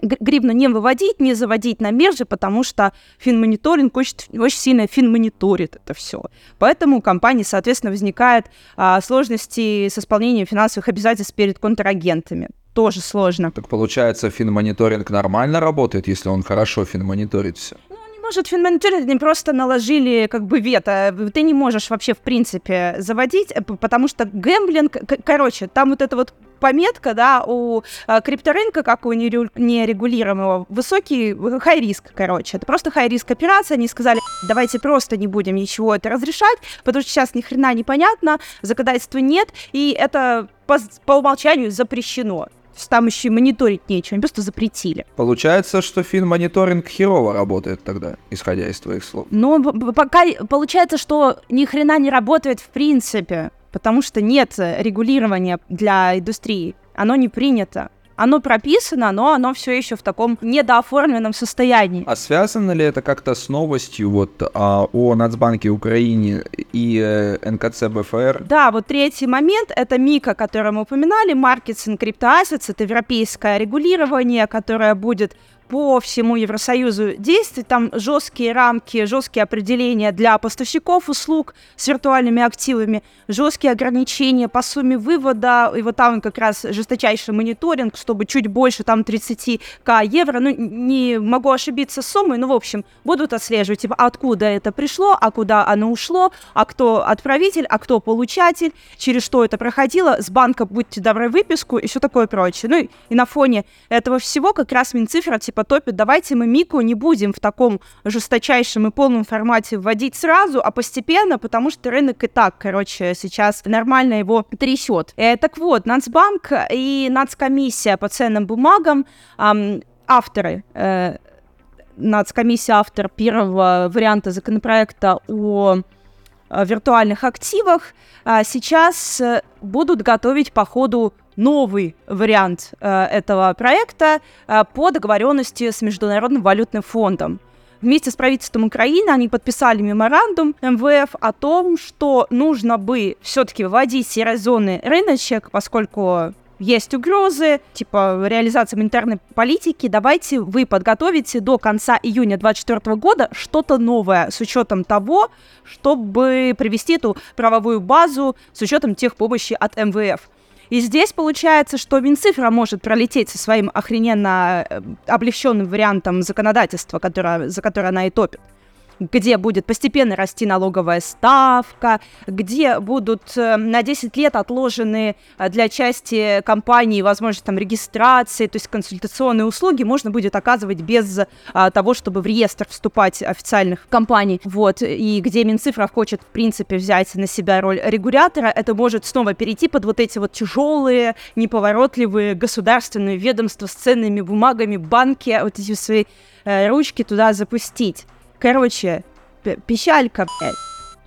гривну не выводить, не заводить на бирже, потому что финмониторинг очень, очень сильно финмониторит это все. Поэтому у компании, соответственно, возникают а, сложности с исполнением финансовых обязательств перед контрагентами. Тоже сложно. Так получается, финмониторинг нормально работает, если он хорошо финмониторит все? Может, финмониторинг не просто наложили как бы вето. Ты не можешь вообще в принципе заводить, потому что гэмблинг... Короче, там вот эта вот пометка, да, у крипторынка, как у нерегулируемого, высокий хай-риск, короче. Это просто хай-риск операция. Они сказали, давайте просто не будем ничего это разрешать, потому что сейчас ни хрена непонятно, законодательства нет, и это по, по умолчанию запрещено. Там еще и мониторить нечего, они просто запретили. Получается, что финмониторинг херово работает тогда, исходя из твоих слов. Ну, пока получается, что ни хрена не работает в принципе, потому что нет регулирования для индустрии, оно не принято. Оно прописано, но оно все еще в таком недооформленном состоянии. А связано ли это как-то с новостью вот, а, о Нацбанке Украины и э, эн ка цэ бэ эф эр? Да, вот третий момент, это МиКа, который мы упоминали, Markets in Crypto Assets, это европейское регулирование, которое будет по всему Евросоюзу действовать. Там жесткие рамки, жесткие определения для поставщиков услуг с виртуальными активами, жесткие ограничения по сумме вывода, и вот там как раз жесточайший мониторинг, чтобы чуть больше там тридцать тысяч евро, ну не могу ошибиться с суммой, но в общем будут отслеживать, типа, откуда это пришло, а куда оно ушло, а кто отправитель, а кто получатель, через что это проходило, с банка будьте добры выписку и все такое прочее. Ну и, и на фоне этого всего как раз Минцифра типа топит, давайте мы МиКу не будем в таком жесточайшем и полном формате вводить сразу, а постепенно, потому что рынок и так, короче, сейчас нормально его трясет. Э, так вот, Нацбанк и Нацкомиссия по ценным бумагам, э, авторы, э, Нацкомиссия автор первого варианта законопроекта о виртуальных активах, э, сейчас будут готовить по ходу новый вариант э, этого проекта э, по договоренности с Международным валютным фондом. Вместе с правительством Украины они подписали меморандум эм вэ эф о том, что нужно бы все-таки вводить серой зоны рыночек, поскольку есть угрозы, типа реализации монетарной политики. Давайте вы подготовите до конца июня две тысячи двадцать четвёртого года что-то новое с учетом того, чтобы привести эту правовую базу с учетом техпомощи от эм вэ эф. И здесь получается, что Минцифра может пролететь со своим охрененно облегченным вариантом законодательства, которое, за которое она и топит, где будет постепенно расти налоговая ставка, где будут на десять лет отложены для части компаний возможность там, регистрации, то есть консультационные услуги можно будет оказывать без того, чтобы в реестр вступать официальных компаний. Вот. И где Минцифра хочет, в принципе, взять на себя роль регулятора, это может снова перейти под вот эти вот тяжелые, неповоротливые государственные ведомства с ценными бумагами, банки, вот эти свои ручки туда запустить. Короче, п- печалька, блядь,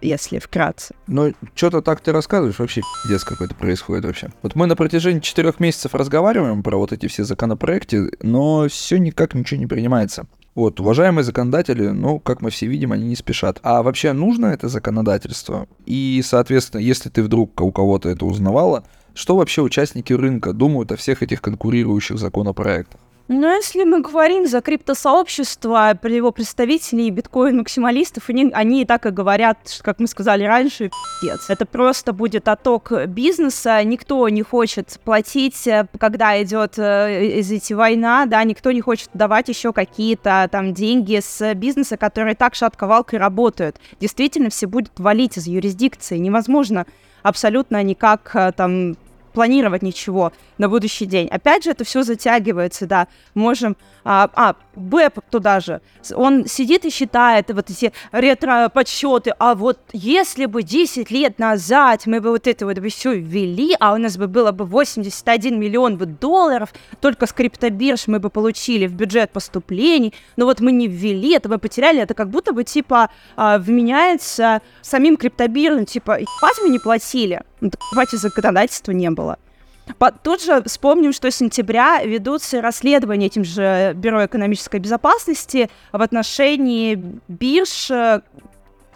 если вкратце. Ну, что-то так ты рассказываешь, вообще пиздец какой-то происходит вообще. Вот мы на протяжении четырех месяцев разговариваем про вот эти все законопроекты, но все никак ничего не принимается. Вот, уважаемые законодатели, ну, как мы все видим, они не спешат. А вообще нужно это законодательство? И, соответственно, если ты вдруг у кого-то это узнавала, что вообще участники рынка думают о всех этих конкурирующих законопроектах? Но если мы говорим за криптосообщество, про его представителей, биткоин-максималистов, они, они и так и говорят, что, как мы сказали раньше, пи***ц. Это просто будет отток бизнеса, никто не хочет платить, когда идет, извините, война, да, никто не хочет давать еще какие-то там деньги с бизнеса, которые так шатковалкой работают. Действительно, все будет валить из юрисдикции, невозможно абсолютно никак там... планировать ничего на будущий день. Опять же, это все затягивается, да. Можем... А, а Бэп туда же. Он сидит и считает вот эти ретро-подсчеты. А вот если бы десять лет назад мы бы вот это вот все ввели, а у нас бы было бы восемьдесят один миллион долларов, только с криптобирж мы бы получили в бюджет поступлений, но вот мы не ввели, это мы потеряли. Это как будто бы, типа, вменяется самим криптобиржам, типа, ебать, мы не платили. Ну, так, ебать, законодательства не было. Тут же вспомним, что с сентября ведутся расследования этим же Бюро экономической безопасности в отношении бирж,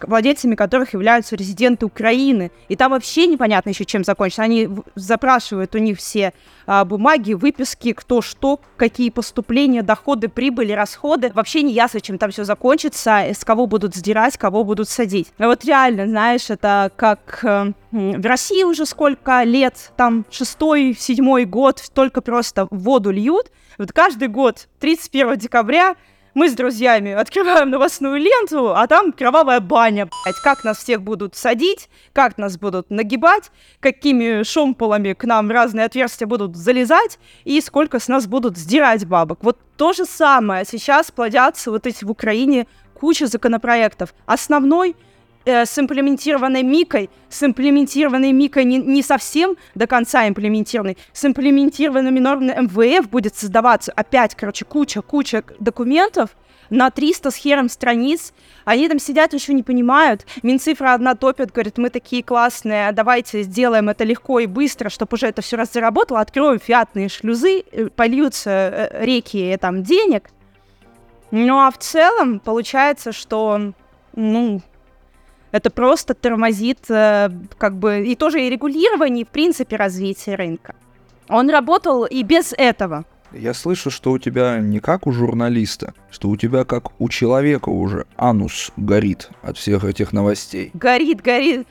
владельцами которых являются резиденты Украины. И там вообще непонятно еще, чем закончится. Они запрашивают у них все а, бумаги, выписки, кто что, какие поступления, доходы, прибыли, расходы. Вообще не ясно, чем там все закончится, с кого будут сдирать, кого будут садить. А вот реально, знаешь, это как э, в России уже сколько лет, там шестой, седьмой год, только просто в воду льют. Вот каждый год, тридцать первого декабря, мы с друзьями открываем новостную ленту, а там кровавая баня, блядь. Как нас всех будут садить, как нас будут нагибать, какими шомполами к нам разные отверстия будут залезать и сколько с нас будут сдирать бабок. Вот то же самое сейчас плодятся вот эти в Украине куча законопроектов. Основной э, с имплементированной МиКой, с имплементированной МиКой не, не совсем до конца имплементированной, с имплементированными нормами эм вэ эф будет создаваться опять, короче, куча-куча документов на триста с хером страниц. Они там сидят, ничего не понимают. Минцифра одна топит, говорит, мы такие классные, давайте сделаем это легко и быстро, чтобы уже это все раз заработало, откроем фиатные шлюзы, польются реки там денег. Ну а в целом получается, что, ну... это просто тормозит, как бы, и тоже и регулирование, и, в принципе, развитие рынка. Он работал и без этого. Я слышу, что у тебя не как у журналиста, что у тебя как у человека уже анус горит от всех этих новостей. Горит, горит.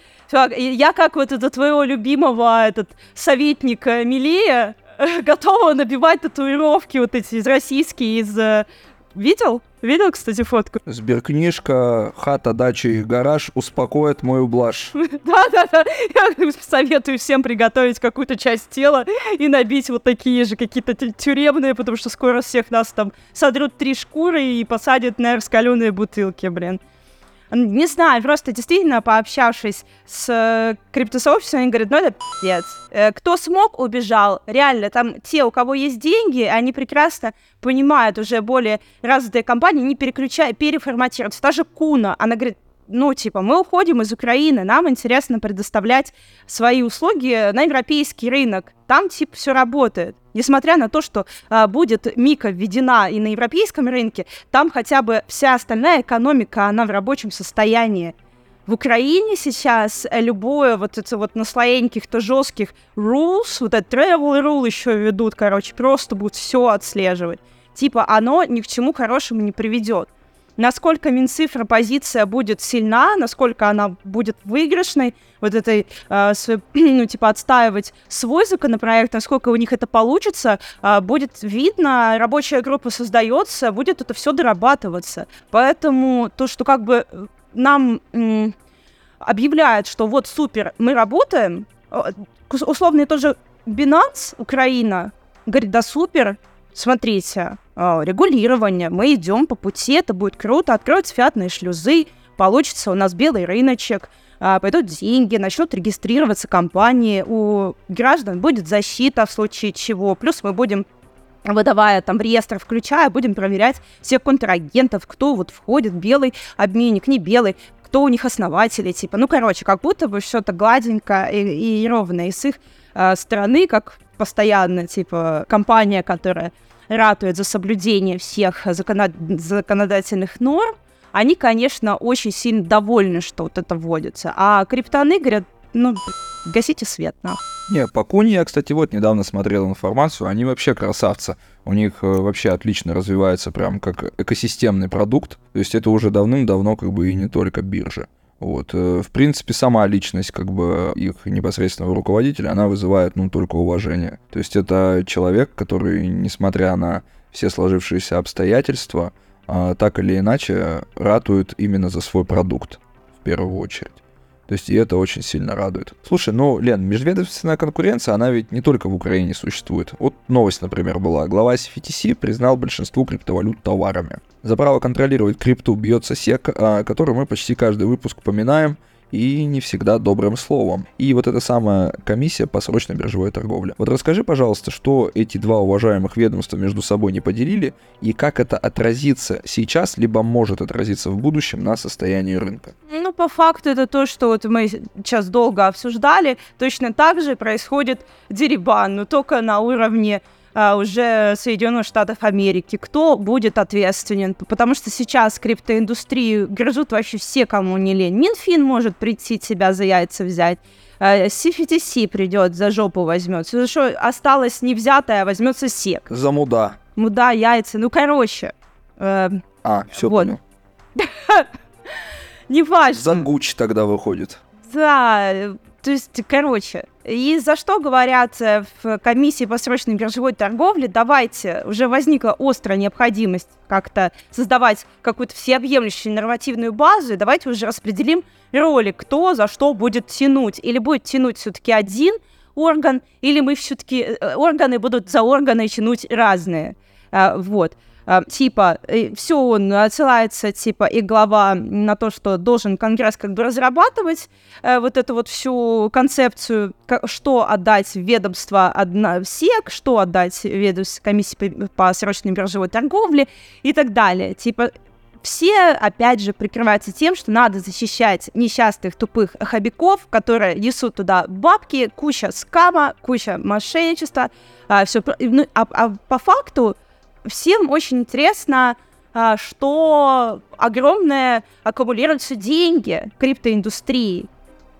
Я как вот это твоего любимого этот, советника Милея готова набивать татуировки вот эти из российские, из... Видел? Видел, кстати, фотку? Сберкнижка, хата, дача и гараж успокоят мою блажь. Да-да-да, я советую всем приготовить какую-то часть тела и набить вот такие же какие-то тюремные, потому что скоро всех нас там содрут три шкуры и посадят на раскаленные бутылки, блин. Не знаю, просто действительно, пообщавшись с криптосообществом, они говорят, ну это пи***ц. Кто смог, убежал. Реально, там те, у кого есть деньги, они прекрасно понимают, уже более развитые компании, не переключают, переформатируются. Та же Куна, она говорит, ну типа, мы уходим из Украины, нам интересно предоставлять свои услуги на европейский рынок. Там типа все работает. Несмотря на то, что а, будет МиКа введена и на европейском рынке, там хотя бы вся остальная экономика, она в рабочем состоянии. В Украине сейчас любое вот это вот наслоение каких-то жестких rules, вот этот travel rule еще ведут, короче, просто будут все отслеживать. Типа оно ни к чему хорошему не приведет. Насколько Минцифра позиция будет сильна, насколько она будет выигрышной, вот этой, э, свой, ну, типа, отстаивать свой законопроект, насколько у них это получится, э, будет видно, рабочая группа создается, будет это все дорабатываться. Поэтому то, что как бы нам э, объявляют, что вот супер, мы работаем, условно тот же Binance Украина говорит, да супер, смотрите, регулирование, мы идем по пути, это будет круто, откроются фиатные шлюзы, получится у нас белый рыночек, пойдут деньги, начнут регистрироваться компании, у граждан будет защита в случае чего, плюс мы будем, выдавая там реестр, включая, будем проверять всех контрагентов, кто вот входит, белый обменник, не белый, кто у них основатели, типа, ну, короче, как будто бы все это гладенько и, и ровно, и с их э, стороны, как постоянно, типа, компания, которая ратует за соблюдение всех законод- законодательных норм, они, конечно, очень сильно довольны, что вот это вводится. А криптоны говорят, Ну, гасите свет, нахуй. Не, по Куни я, кстати, вот недавно смотрел информацию, они вообще красавцы. У них вообще отлично развивается прям как экосистемный продукт. То есть это уже давным-давно как бы и не только биржа. Вот. В принципе, сама личность как бы их непосредственного руководителя, она вызывает, ну, только уважение. То есть это человек, который, несмотря на все сложившиеся обстоятельства, так или иначе ратует именно за свой продукт в первую очередь. То есть и это очень сильно радует. Слушай, ну, Лен, межведомственная конкуренция, она ведь не только в Украине существует. Вот новость, например, была. Глава си эф ти си признал большинство криптовалют товарами. За право контролировать крипту бьется сек, о которой мы почти каждый выпуск поминаем, и не всегда добрым словом. И вот эта самая комиссия по срочной биржевой торговле. Вот расскажи, пожалуйста, что эти два уважаемых ведомства между собой не поделили, и как это отразится сейчас, либо может отразиться в будущем на состоянии рынка? Ну, по факту, это то, что вот мы сейчас долго обсуждали. Точно так же происходит дерибан, но только на уровне а, уже Соединенных Штатов Америки. Кто будет ответственен? Потому что сейчас криптоиндустрию грызут вообще все, кому не лень. Минфин может прийти тебя за яйца взять, си эф ти си придет, за жопу возьмет. Все, что осталось невзятое, возьмется сек. За муда. Муда, яйца, ну короче. Э, а, все вот. Понял. Неважно. За Гуч тогда выходит. Да, то есть, короче. И за что говорят в комиссии по срочной биржевой торговле, давайте, уже возникла острая необходимость как-то создавать какую-то всеобъемлющую нормативную базу, и давайте уже распределим роли, кто за что будет тянуть. Или будет тянуть все-таки один орган, или мы все-таки органы будут за органы тянуть разные. Вот. Типа, все он отсылается, типа, и глава на то, что должен Конгресс как бы разрабатывать э, вот эту вот всю концепцию, к- что отдать в ведомство одна, в сек, что отдать в ведомство комиссии по, по срочной биржевой торговле и так далее. Типа, все, опять же, прикрываются тем, что надо защищать несчастных тупых хоббиков, которые несут туда бабки, куча скама, куча мошенничества, э, все. Ну, а, а по факту всем очень интересно, что огромное аккумулируются деньги криптоиндустрии.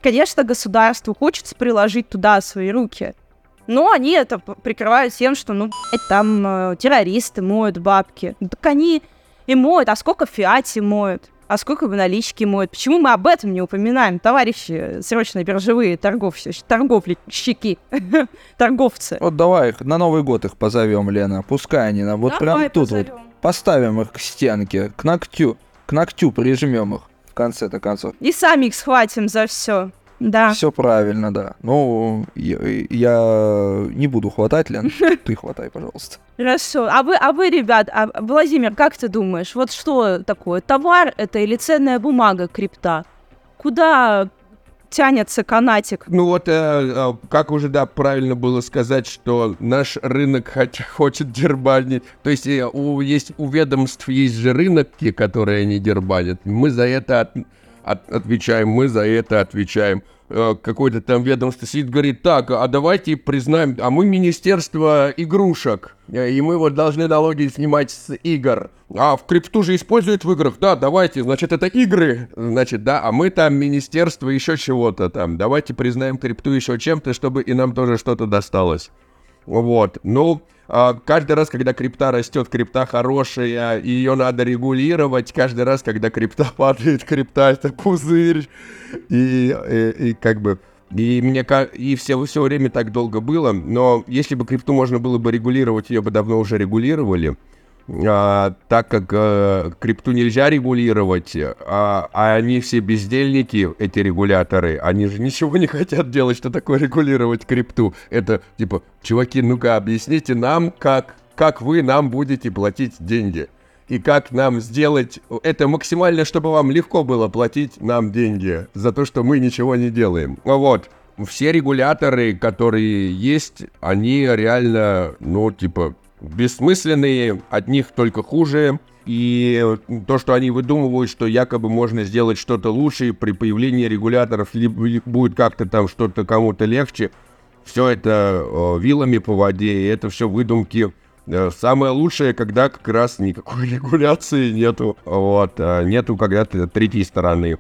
Конечно, государству хочется приложить туда свои руки, но они это прикрывают тем, что, ну, там террористы моют бабки. Так они и моют, а сколько в фиате моют, а сколько в наличке моют. Почему мы об этом не упоминаем, товарищи срочно биржевые торговцы, торговщики, торговцы? Вот давай их на Новый год их позовем, Лена, пускай они нам вот прям тут вот поставим их к стенке, к ногтю, к ногтю прижмем их в конце-то концов. И сами их схватим за все. Да. Все правильно, да. Ну, я, я не буду хватать, Лен. Ты хватай, пожалуйста. Хорошо. А вы, а вы, ребят, а, Владимир, как ты думаешь, вот что такое? Товар это или ценная бумага крипта? Куда тянется канатик? Ну вот, э, как уже, да, правильно было сказать, что наш рынок хоть, хочет дербанить. То есть, э, у, есть у ведомств есть же рынки, которые они дербанят. Мы за это... От... отвечаем, мы за это отвечаем. Какое-то там ведомство сидит, говорит, так, а давайте признаем, а мы министерство игрушек, и мы вот должны налоги снимать с игр. А в крипту же используют в играх, да, давайте, значит, это игры, значит, да, а мы там министерство еще чего-то там, давайте признаем крипту еще чем-то, чтобы и нам тоже что-то досталось. Вот, ну, каждый раз, когда крипта растет, крипта хорошая, ее надо регулировать, каждый раз, когда крипта падает, крипта это пузырь, и, и, и как бы, и мне, и все, все время так долго было, но если бы крипту можно было бы регулировать, ее бы давно уже регулировали, а, так как а, крипту нельзя регулировать, а, а они все бездельники, эти регуляторы, они же ничего не хотят делать, что такое регулировать крипту. Это типа, чуваки, ну-ка объясните нам, как, как вы нам будете платить деньги. И как нам сделать это максимально, чтобы вам легко было платить нам деньги за то, что мы ничего не делаем. Вот. Все регуляторы, которые есть, они реально, ну, типа... бессмысленные, от них только хуже. И то, что они выдумывают, что якобы можно сделать что-то лучше, и при появлении регуляторов либо будет как-то там что-то кому-то легче, все это вилами по воде, и это все выдумки. Самое лучшее, когда как раз никакой регуляции нету, вот, нету когда-то третьей стороны.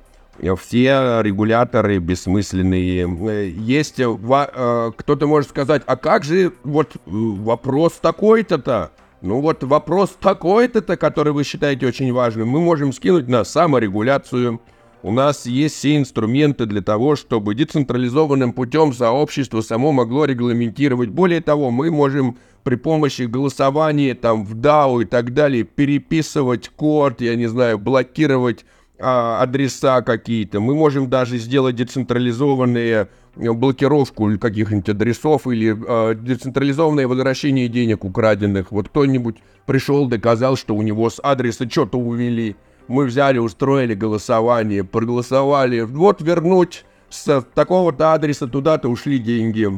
Все регуляторы бессмысленные. Есть кто-то может сказать, а как же вот вопрос такой-то-то? Ну вот вопрос такой-то-то, который вы считаете очень важным, мы можем скинуть на саморегуляцию. У нас есть все инструменты для того, чтобы децентрализованным путем сообщество само могло регламентировать. Более того, мы можем при помощи голосования там, в дао и так далее переписывать код, я не знаю, блокировать а, адреса какие-то. Мы можем даже сделать децентрализованные блокировку каких-нибудь адресов или а, децентрализованное возвращение денег украденных. Вот кто-нибудь пришел, доказал, что у него с адреса что-то увели. Мы взяли, устроили голосование, проголосовали. Вот вернуть с такого-то адреса туда-то ушли деньги,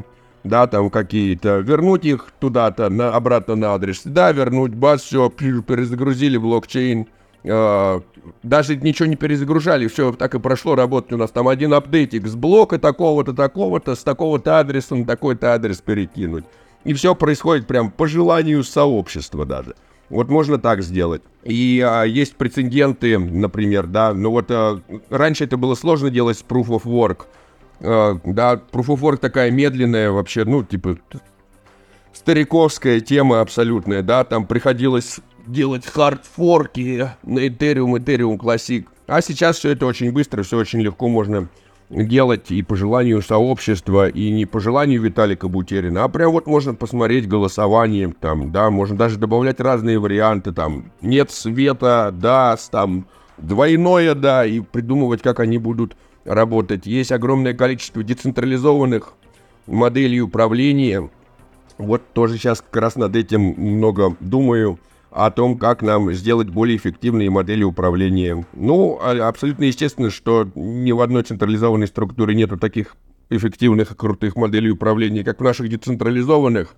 да, там какие-то. Вернуть их туда-то, на, обратно на адрес. Да, вернуть, бац, все, перезагрузили блокчейн. Э, даже ничего не перезагружали, все так и прошло работать. У нас там один апдейтик с блока такого-то, такого-то, с такого-то адреса на такой-то адрес перекинуть. И все происходит прям по желанию сообщества даже. Вот можно так сделать. И а, есть прецеденты, например, да, ну вот а, раньше это было сложно делать с Proof of Work. А, да, Proof of Work такая медленная вообще, ну, типа, стариковская тема абсолютная, да, там приходилось делать хардфорки на Ethereum, Ethereum Classic. А сейчас все это очень быстро, все очень легко можно делать и по желанию сообщества, и не по желанию Виталика Бутерина, а прям вот можно посмотреть голосование, там, да, можно даже добавлять разные варианты, там, нет света, да, там, двойное, да, и придумывать, как они будут работать. Есть огромное количество децентрализованных моделей управления, вот тоже сейчас как раз над этим много думаю, о том, как нам сделать более эффективные модели управления. Ну, абсолютно естественно, что ни в одной централизованной структуре нету таких эффективных и крутых моделей управления, как в наших децентрализованных.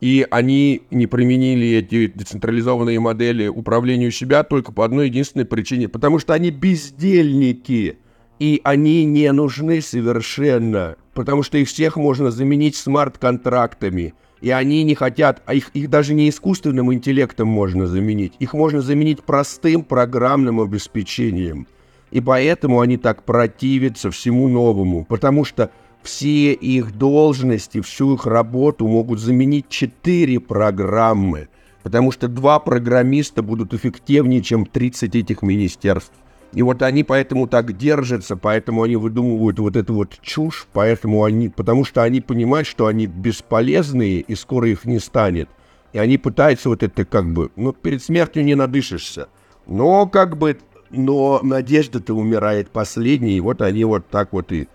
И они не применили эти децентрализованные модели управления у себя только по одной единственной причине. Потому что они бездельники, и они не нужны совершенно. Потому что их всех можно заменить смарт-контрактами. И они не хотят, а их, их даже не искусственным интеллектом можно заменить. Их можно заменить простым программным обеспечением. И поэтому они так противятся всему новому. Потому что все их должности, всю их работу могут заменить четыре программы. Потому что два программиста будут эффективнее, чем тридцать этих министерств. И вот они поэтому так держатся, поэтому они выдумывают вот эту вот чушь, поэтому они, потому что они понимают, что они бесполезные и скоро их не станет. И они пытаются вот это как бы, ну, перед смертью не надышишься. Но как бы, но надежда-то умирает последней, и вот они вот так вот и...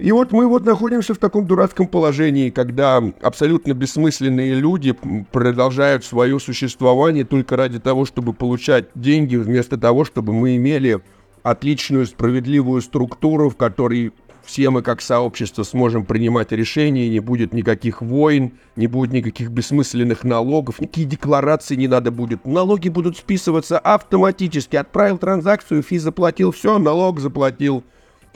И вот мы вот находимся в таком дурацком положении, когда абсолютно бессмысленные люди продолжают свое существование только ради того, чтобы получать деньги, вместо того, чтобы мы имели отличную справедливую структуру, в которой все мы как сообщество сможем принимать решения, не будет никаких войн, не будет никаких бессмысленных налогов, никакие декларации не надо будет. Налоги будут списываться автоматически. Отправил транзакцию, фи заплатил, все, налог заплатил.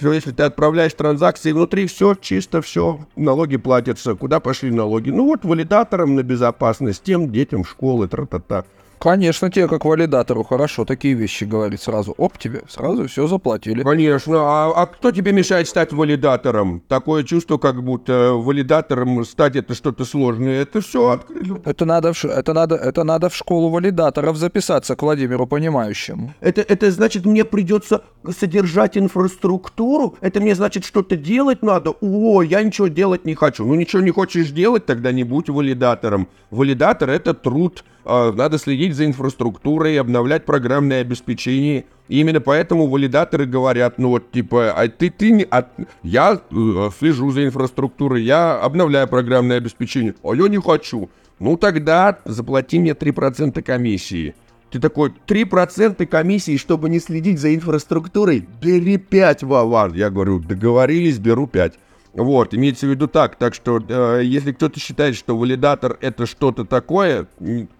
Если ты отправляешь транзакции внутри, все чисто, все, налоги платятся. Куда пошли налоги? Ну вот валидаторам на безопасность, тем детям школы, тра-та-та. Конечно, тебе как валидатору хорошо такие вещи говорить сразу. Оп, тебе сразу все заплатили. Конечно, а, а кто тебе мешает стать валидатором? Такое чувство, как будто валидатором стать это что-то сложное. Это все открыто. Это надо, это надо, это надо в школу валидаторов записаться к Владимиру Понимающему. Это, это значит, мне придется содержать инфраструктуру? Это мне значит, что-то делать надо? О, я ничего делать не хочу. Ну ничего не хочешь делать, тогда не будь валидатором. Валидатор — это труд. Надо следить за инфраструктурой, обновлять программное обеспечение. И именно поэтому валидаторы говорят, ну вот типа, а ты, ты не, а, я э, слежу за инфраструктурой, я обновляю программное обеспечение, а я не хочу. Ну тогда заплати мне три процента комиссии. Ты такой, три процента комиссии, чтобы не следить за инфраструктурой? Бери пять, Вован. Я говорю, договорились, беру пять. Вот, имеется в виду так, так что э, если кто-то считает, что валидатор это что-то такое,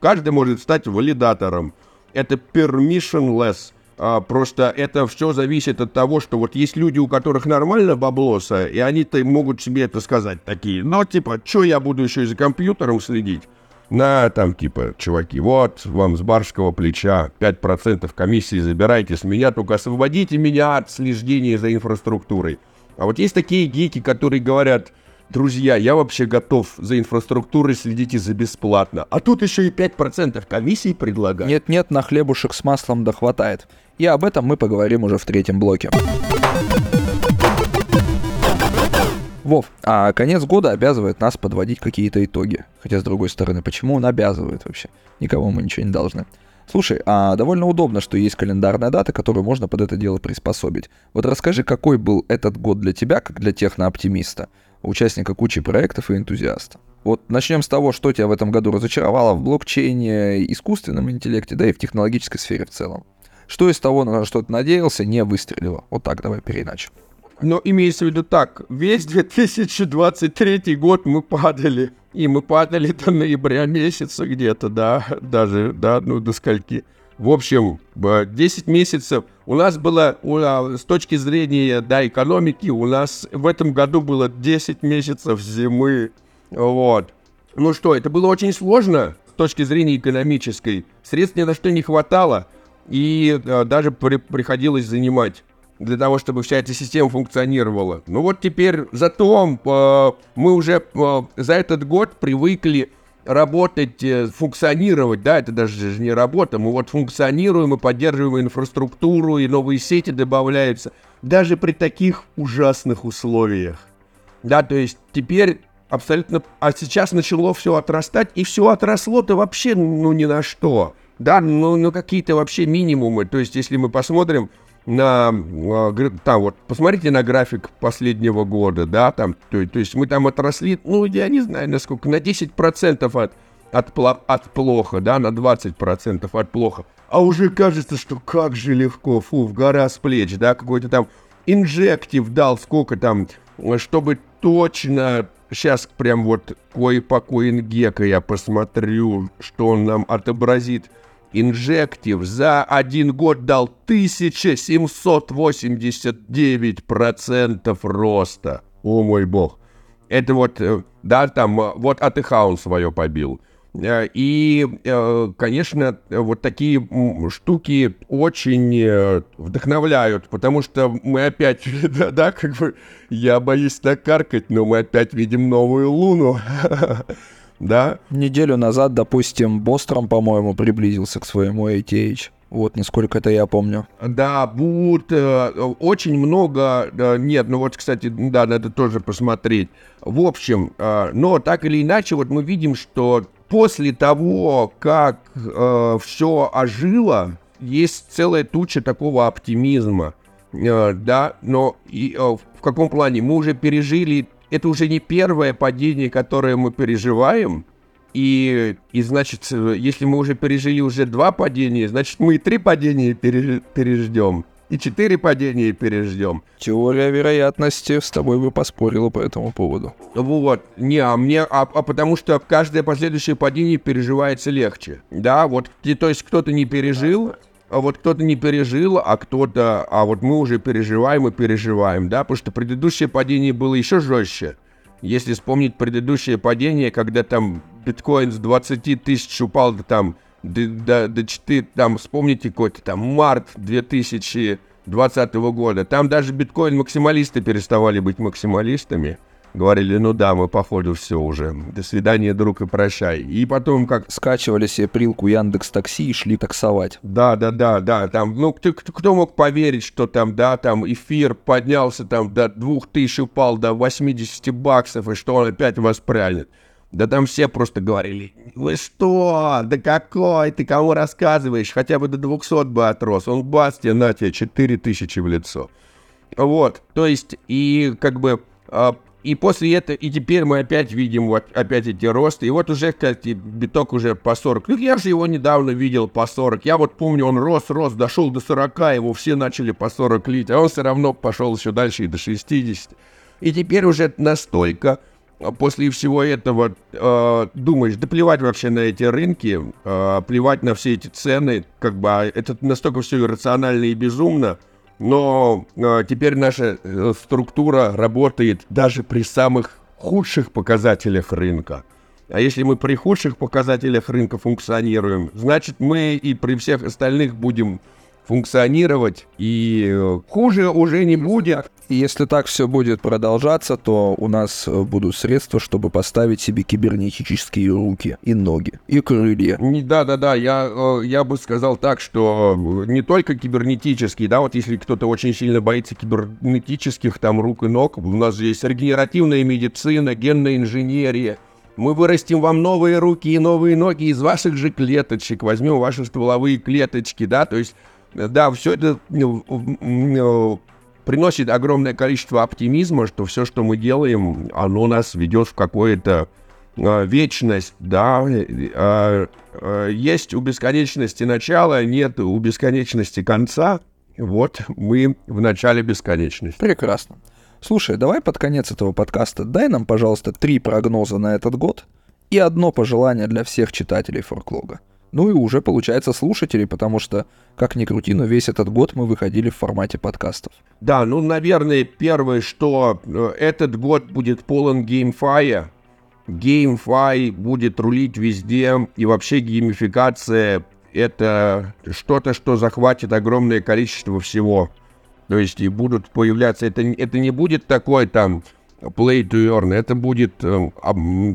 каждый может стать валидатором. Это permissionless, э, просто это все зависит от того, что вот есть люди, у которых нормально баблоса, и они-то могут себе это сказать такие, ну типа, что я буду еще и за компьютером следить? на там типа, чуваки, вот вам с барского плеча пять процентов комиссии забирайте с меня, только освободите меня от слеждения за инфраструктурой. А вот есть такие гики, которые говорят: друзья, я вообще готов за инфраструктурой следить и за бесплатно. А тут еще и пять процентов комиссии предлагают. Нет-нет, на хлебушек с маслом да хватает. И об этом мы поговорим уже в третьем блоке. Вов, а конец года обязывает нас подводить какие-то итоги. Хотя, с другой стороны, почему он обязывает вообще? Никому мы ничего не должны. Слушай, а довольно удобно, что есть календарная дата, которую можно под это дело приспособить. Вот расскажи, какой был этот год для тебя, как для технооптимиста, участника кучи проектов и энтузиаста. Вот начнем с того, что тебя в этом году разочаровало в блокчейне, искусственном интеллекте, да и в технологической сфере в целом. Что из того, на что ты надеялся, не выстрелило? Вот так, давай переиначим. Но имеется в виду так, весь две тысячи двадцать третий год мы падали. И мы падали до ноября месяца где-то, да, даже, да, ну, до скольки. В общем, десять месяцев у нас было, у, с точки зрения, да, экономики, у нас в этом году было десять месяцев зимы, вот. Ну что, это было очень сложно с точки зрения экономической. Средств ни на что не хватало, и а, даже при, приходилось занимать. Для того, чтобы вся эта система функционировала. Ну вот теперь зато э, мы уже э, за этот год привыкли работать, э, функционировать, да, это даже не работа, мы вот функционируем и поддерживаем инфраструктуру, и новые сети добавляются, даже при таких ужасных условиях. Да, то есть теперь абсолютно, а сейчас начало все отрастать, и все отросло-то вообще ну ни на что. Да, ну, ну какие-то вообще минимумы, то есть если мы посмотрим, на, там вот, посмотрите на график последнего года, да, там, то, то есть мы там отросли, ну, я не знаю, насколько, на десять процентов от, от, от плохо, да, на двадцать процентов от плохо, а уже кажется, что как же легко, фу, в гора с плеч, да, какой-то там Injective дал, сколько там, чтобы точно, сейчас прям вот кое по коингека я посмотрю, что он нам отобразит. Injective за один год дал тысяча семьсот восемьдесят девять процентов роста. О мой бог. Это вот, да, там, вот Атехаун свое побил. И, конечно, вот такие штуки очень вдохновляют, потому что мы опять, да, да, как бы, я боюсь так каркать, но мы опять видим новую луну. Да? Неделю назад, допустим, Бостром, по-моему, приблизился к своему эй ти эйч. Вот, насколько это я помню. Да, будет э, очень много... Э, нет, ну вот, кстати, да, надо тоже посмотреть. В общем, э, но так или иначе, вот мы видим, что после того, как э, все ожило, есть целая туча такого оптимизма. Э, да, но и, э, в каком плане? Мы уже пережили... Это уже не первое падение, которое мы переживаем, и, и значит, если мы уже пережили уже два падения, значит, мы и три падения переж... переждем, и четыре падения переждем. Теория вероятности с тобой бы поспорила по этому поводу. Вот, не, а мне, а, а потому что каждое последующее падение переживается легче, да, вот, и, то есть кто-то не пережил... А вот кто-то не пережил, а кто-то... А вот мы уже переживаем и переживаем, да? Потому что предыдущее падение было еще жестче. Если вспомнить предыдущее падение, когда там биткоин с двадцать тысяч упал до там... До, до, до четыре, там, вспомните какой-то там март две тысячи двадцатого года. Там даже биткоин-максималисты переставали быть максималистами. Говорили, ну да, мы походу все уже. До свидания, друг, и прощай. И потом как... Скачивали себе прилку Яндекс.Такси и шли таксовать. Да, да, да, да. Там, ну, кто, кто мог поверить, что там, да, там эфир поднялся там до двух тысяч, упал до восьмидесяти баксов, и что он опять воспрянет. Да там все просто говорили, вы что, да какой, ты кому рассказываешь? Хотя бы до двухсот бы отрос. Он бац, тебе, на тебе, четыре тысячи в лицо. Вот, то есть, и как бы... И после этого, и теперь мы опять видим вот опять эти росты. И вот уже, кстати, биток уже по сорок. Ну, я же его недавно видел по сорок. Я вот помню, он рос, рос, дошел до сорока, его все начали по сорок лить, а он все равно пошел еще дальше и до шестидесяти. И теперь уже настолько после всего этого э, думаешь, да плевать вообще на эти рынки, э, плевать на все эти цены, как бы это настолько все иррационально и безумно. Но э, теперь наша э, структура работает даже при самых худших показателях рынка. А если мы при худших показателях рынка функционируем, значит, мы и при всех остальных будем функционировать, и хуже уже не будет. Если так все будет продолжаться, то у нас будут средства, чтобы поставить себе кибернетические руки и ноги, и крылья. Да-да-да, я, я бы сказал так, что не только кибернетические, да, вот если кто-то очень сильно боится кибернетических там рук и ног, у нас есть регенеративная медицина, генная инженерия. Мы вырастим вам новые руки и новые ноги из ваших же клеточек, возьмем ваши стволовые клеточки, да, то есть, да, все это приносит огромное количество оптимизма, что все, что мы делаем, оно нас ведет в какую-то э, вечность, да, э, э, есть у бесконечности начало, нет у бесконечности конца, вот мы в начале бесконечности. Прекрасно. Слушай, давай под конец этого подкаста дай нам, пожалуйста, три прогноза на этот год и одно пожелание для всех читателей ForkLog. Ну и уже, получается, слушателей, потому что, как ни крути, но весь этот год мы выходили в формате подкастов. Да, ну, наверное, первое, что этот год будет полон геймфая. Геймфай будет рулить везде, и вообще геймификация — это что-то, что захватит огромное количество всего. То есть и будут появляться, это, это не будет такой там play to earn, это будет э,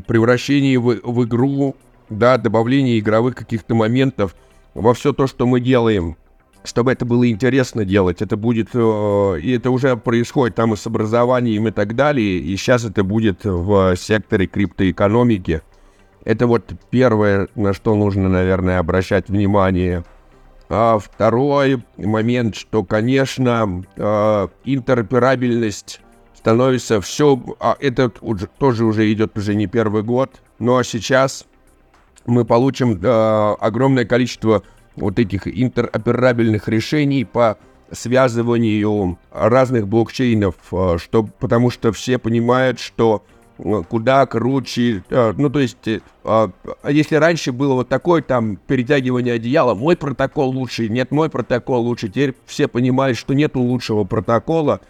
превращение в, в игру, да, добавление игровых каких-то моментов во все то, что мы делаем, чтобы это было интересно делать. Это будет, э, и это уже происходит там и с образованием и так далее, и сейчас это будет в секторе криптоэкономики. Это вот первое, на что нужно, наверное, обращать внимание. А второй момент, что, конечно, э, интероперабельность становится все... А это уже, тоже уже идет уже не первый год. Но сейчас мы получим э, огромное количество вот этих интероперабельных решений по связыванию разных блокчейнов, э, что, потому что все понимают, что куда круче, ну то есть, если раньше было вот такое там перетягивание одеяла, мой протокол лучше, нет, мой протокол лучше, теперь все понимают, что нету лучшего протокола,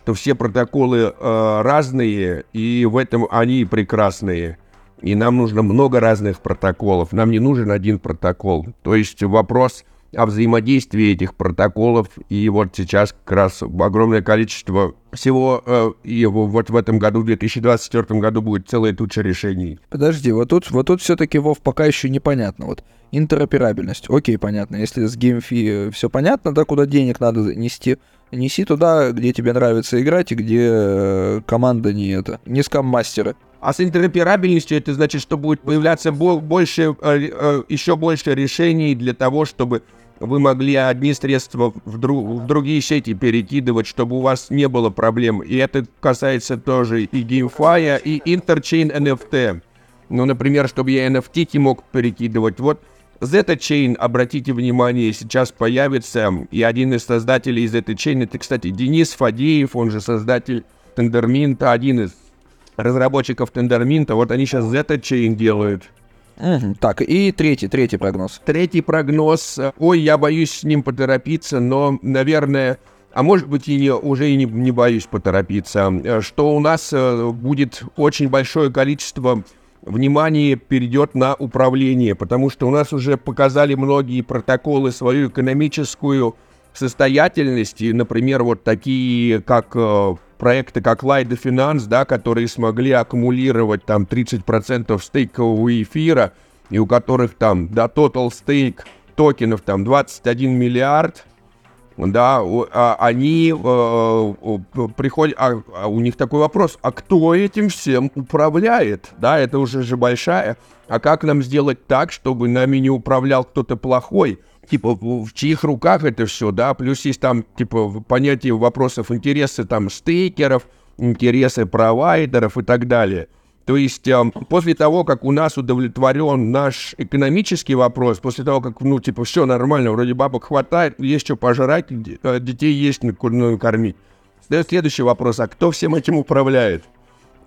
что все протоколы разные, и в этом они прекрасные, и нам нужно много разных протоколов, нам не нужен один протокол, то есть вопрос о взаимодействии этих протоколов, и вот сейчас как раз огромное количество всего, э, и вот в этом году, в две тысячи двадцать четвёртом году, будет целая туча решений. Подожди, вот тут, вот тут все-таки, Вов, пока еще непонятно, вот интероперабельность, окей, понятно, если с GameFi все понятно, да, куда денег надо нести, неси туда, где тебе нравится играть, и где э, команда не это, не скам-мастера. А с интероперабельностью это значит, что будет появляться больше, э, э, еще больше решений для того, чтобы вы могли одни средства в, дру- в другие сети перекидывать, чтобы у вас не было проблем. И это касается тоже и GameFi, и Interchain эн эф ти. Ну, например, чтобы я эн эф ти мог перекидывать. Вот Zeta Chain, обратите внимание, сейчас появится. И один из создателей Zeta Chain, это, кстати, Денис Фадеев, он же создатель Tendermint, один из разработчиков Тендерминта, вот они сейчас Zeta Chain делают. Mm-hmm. Так, и третий, третий прогноз. Третий прогноз. Ой, я боюсь с ним поторопиться, но, наверное, а может быть, и не, уже и не, не боюсь поторопиться, что у нас будет очень большое количество внимания перейдет на управление, потому что у нас уже показали многие протоколы свою экономическую состоятельность, и, например, вот такие, как... проекты как Lido Finance, да, которые смогли аккумулировать там тридцать процентов стейкового эфира, и у которых там, да, total stake токенов там двадцать один миллиард, да, они э, приходят, а, а у них такой вопрос, а кто этим всем управляет, да, это уже же большая, а как нам сделать так, чтобы нами не управлял кто-то плохой, типа, в чьих руках это все, да, плюс есть там, типа, понятие вопросов интересы там стейкеров, интересы провайдеров и так далее. То есть, э, после того, как у нас удовлетворен наш экономический вопрос, после того, как, ну, типа, все нормально, вроде бабок хватает, есть что пожрать, детей есть накормить. Встает следующий вопрос, а кто всем этим управляет?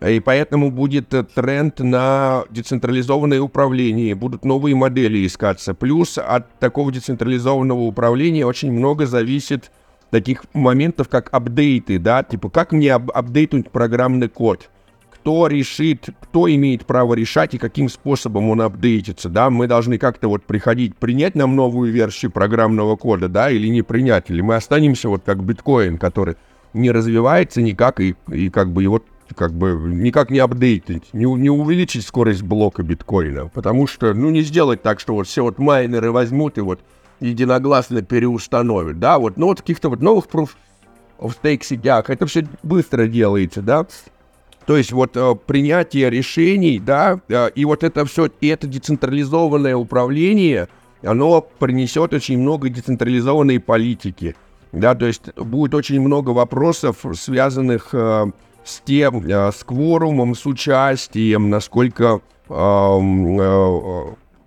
И поэтому будет тренд на децентрализованное управление, будут новые модели искаться. Плюс от такого децентрализованного управления очень много зависит таких моментов, как апдейты, да, типа как мне апдейтнуть программный код? кто решит, кто имеет право решать и каким способом он апдейтится, да, мы должны как-то вот приходить, принять нам новую версию программного кода, да, или не принять, или мы останемся вот как биткоин, который не развивается никак и, и как бы его как бы никак не апдейтить, не, не увеличить скорость блока биткоина, потому что, ну, не сделать так, что вот все вот майнеры возьмут и вот единогласно переустановят, да, вот, ну, вот каких-то вот новых proof of stake сетях, это все быстро делается, да, то есть вот э, принятие решений, да, э, и вот это все, и это децентрализованное управление, оно принесет очень много децентрализованной политики, да, то есть будет очень много вопросов, связанных э, с тем, э, с кворумом, с участием, насколько... Э, э,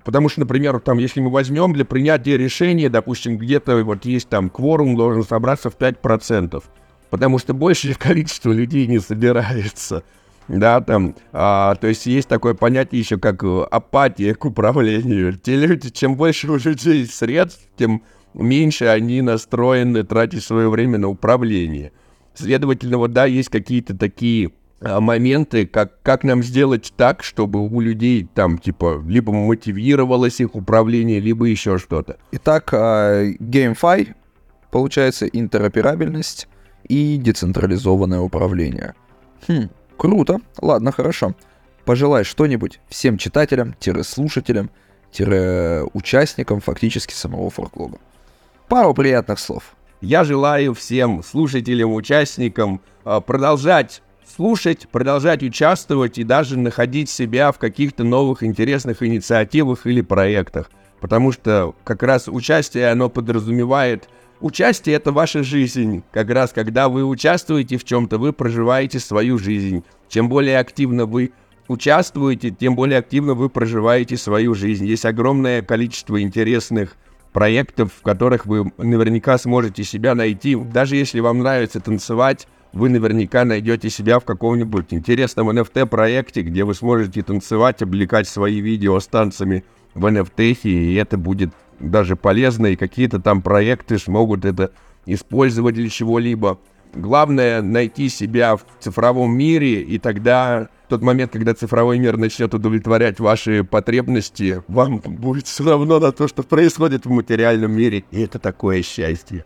потому что, например, там, если мы возьмем для принятия решения, допустим, где-то вот есть там кворум, должен собраться в пять процентов, потому что большее количество людей не собирается, да, там, а, то есть есть такое понятие еще как апатия к управлению. Те люди, чем больше у людей средств, тем меньше они настроены тратить свое время на управление. Следовательно, вот, да, есть какие-то такие а, моменты, как, как нам сделать так, чтобы у людей там, типа, либо мотивировалось их управление, либо еще что-то. Итак, GameFi, получается, интероперабельность и децентрализованное управление. Хм, круто. Ладно, хорошо. Пожелай что-нибудь всем читателям, слушателям, участникам фактически самого ForkLog. Пару приятных слов. Я желаю всем слушателям, участникам продолжать слушать, продолжать участвовать и даже находить себя в каких-то новых интересных инициативах или проектах. Потому что как раз участие, оно подразумевает... Участие — это ваша жизнь. Как раз когда вы участвуете в чем-то, вы проживаете свою жизнь. Чем более активно вы участвуете, тем более активно вы проживаете свою жизнь. Есть огромное количество интересных проектов, в которых вы наверняка сможете себя найти. Даже если вам нравится танцевать, вы наверняка найдете себя в каком-нибудь интересном эн эф ти-проекте, где вы сможете танцевать, облекать свои видео с танцами в эн эф ти, и это будет даже полезно, и какие-то там проекты смогут это использовать для чего-либо. Главное — найти себя в цифровом мире, и тогда тот момент, когда цифровой мир начнет удовлетворять ваши потребности, вам будет все равно на то, что происходит в материальном мире, и это такое счастье.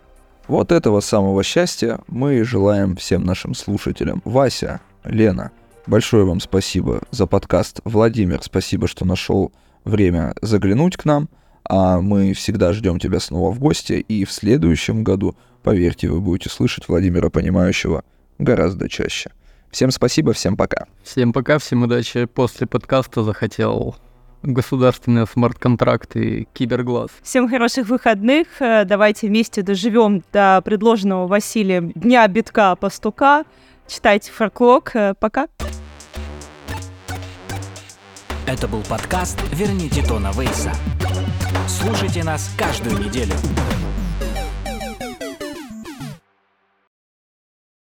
Вот этого самого счастья мы желаем всем нашим слушателям. Вася, Лена, большое вам спасибо за подкаст. Владимир, спасибо, что нашел время заглянуть к нам. А мы всегда ждем тебя снова в гости, и в следующем году, поверьте, вы будете слышать Владимира Понимающего гораздо чаще. Всем спасибо, всем пока. Всем пока, всем удачи. После подкаста захотел государственные смарт-контракты и киберглаз. Всем хороших выходных. Давайте вместе доживем до предложенного Василием дня битка пастука. Читайте ForkLog. Пока. Это был подкаст «Верните Тона Вейса». Слушайте нас каждую неделю.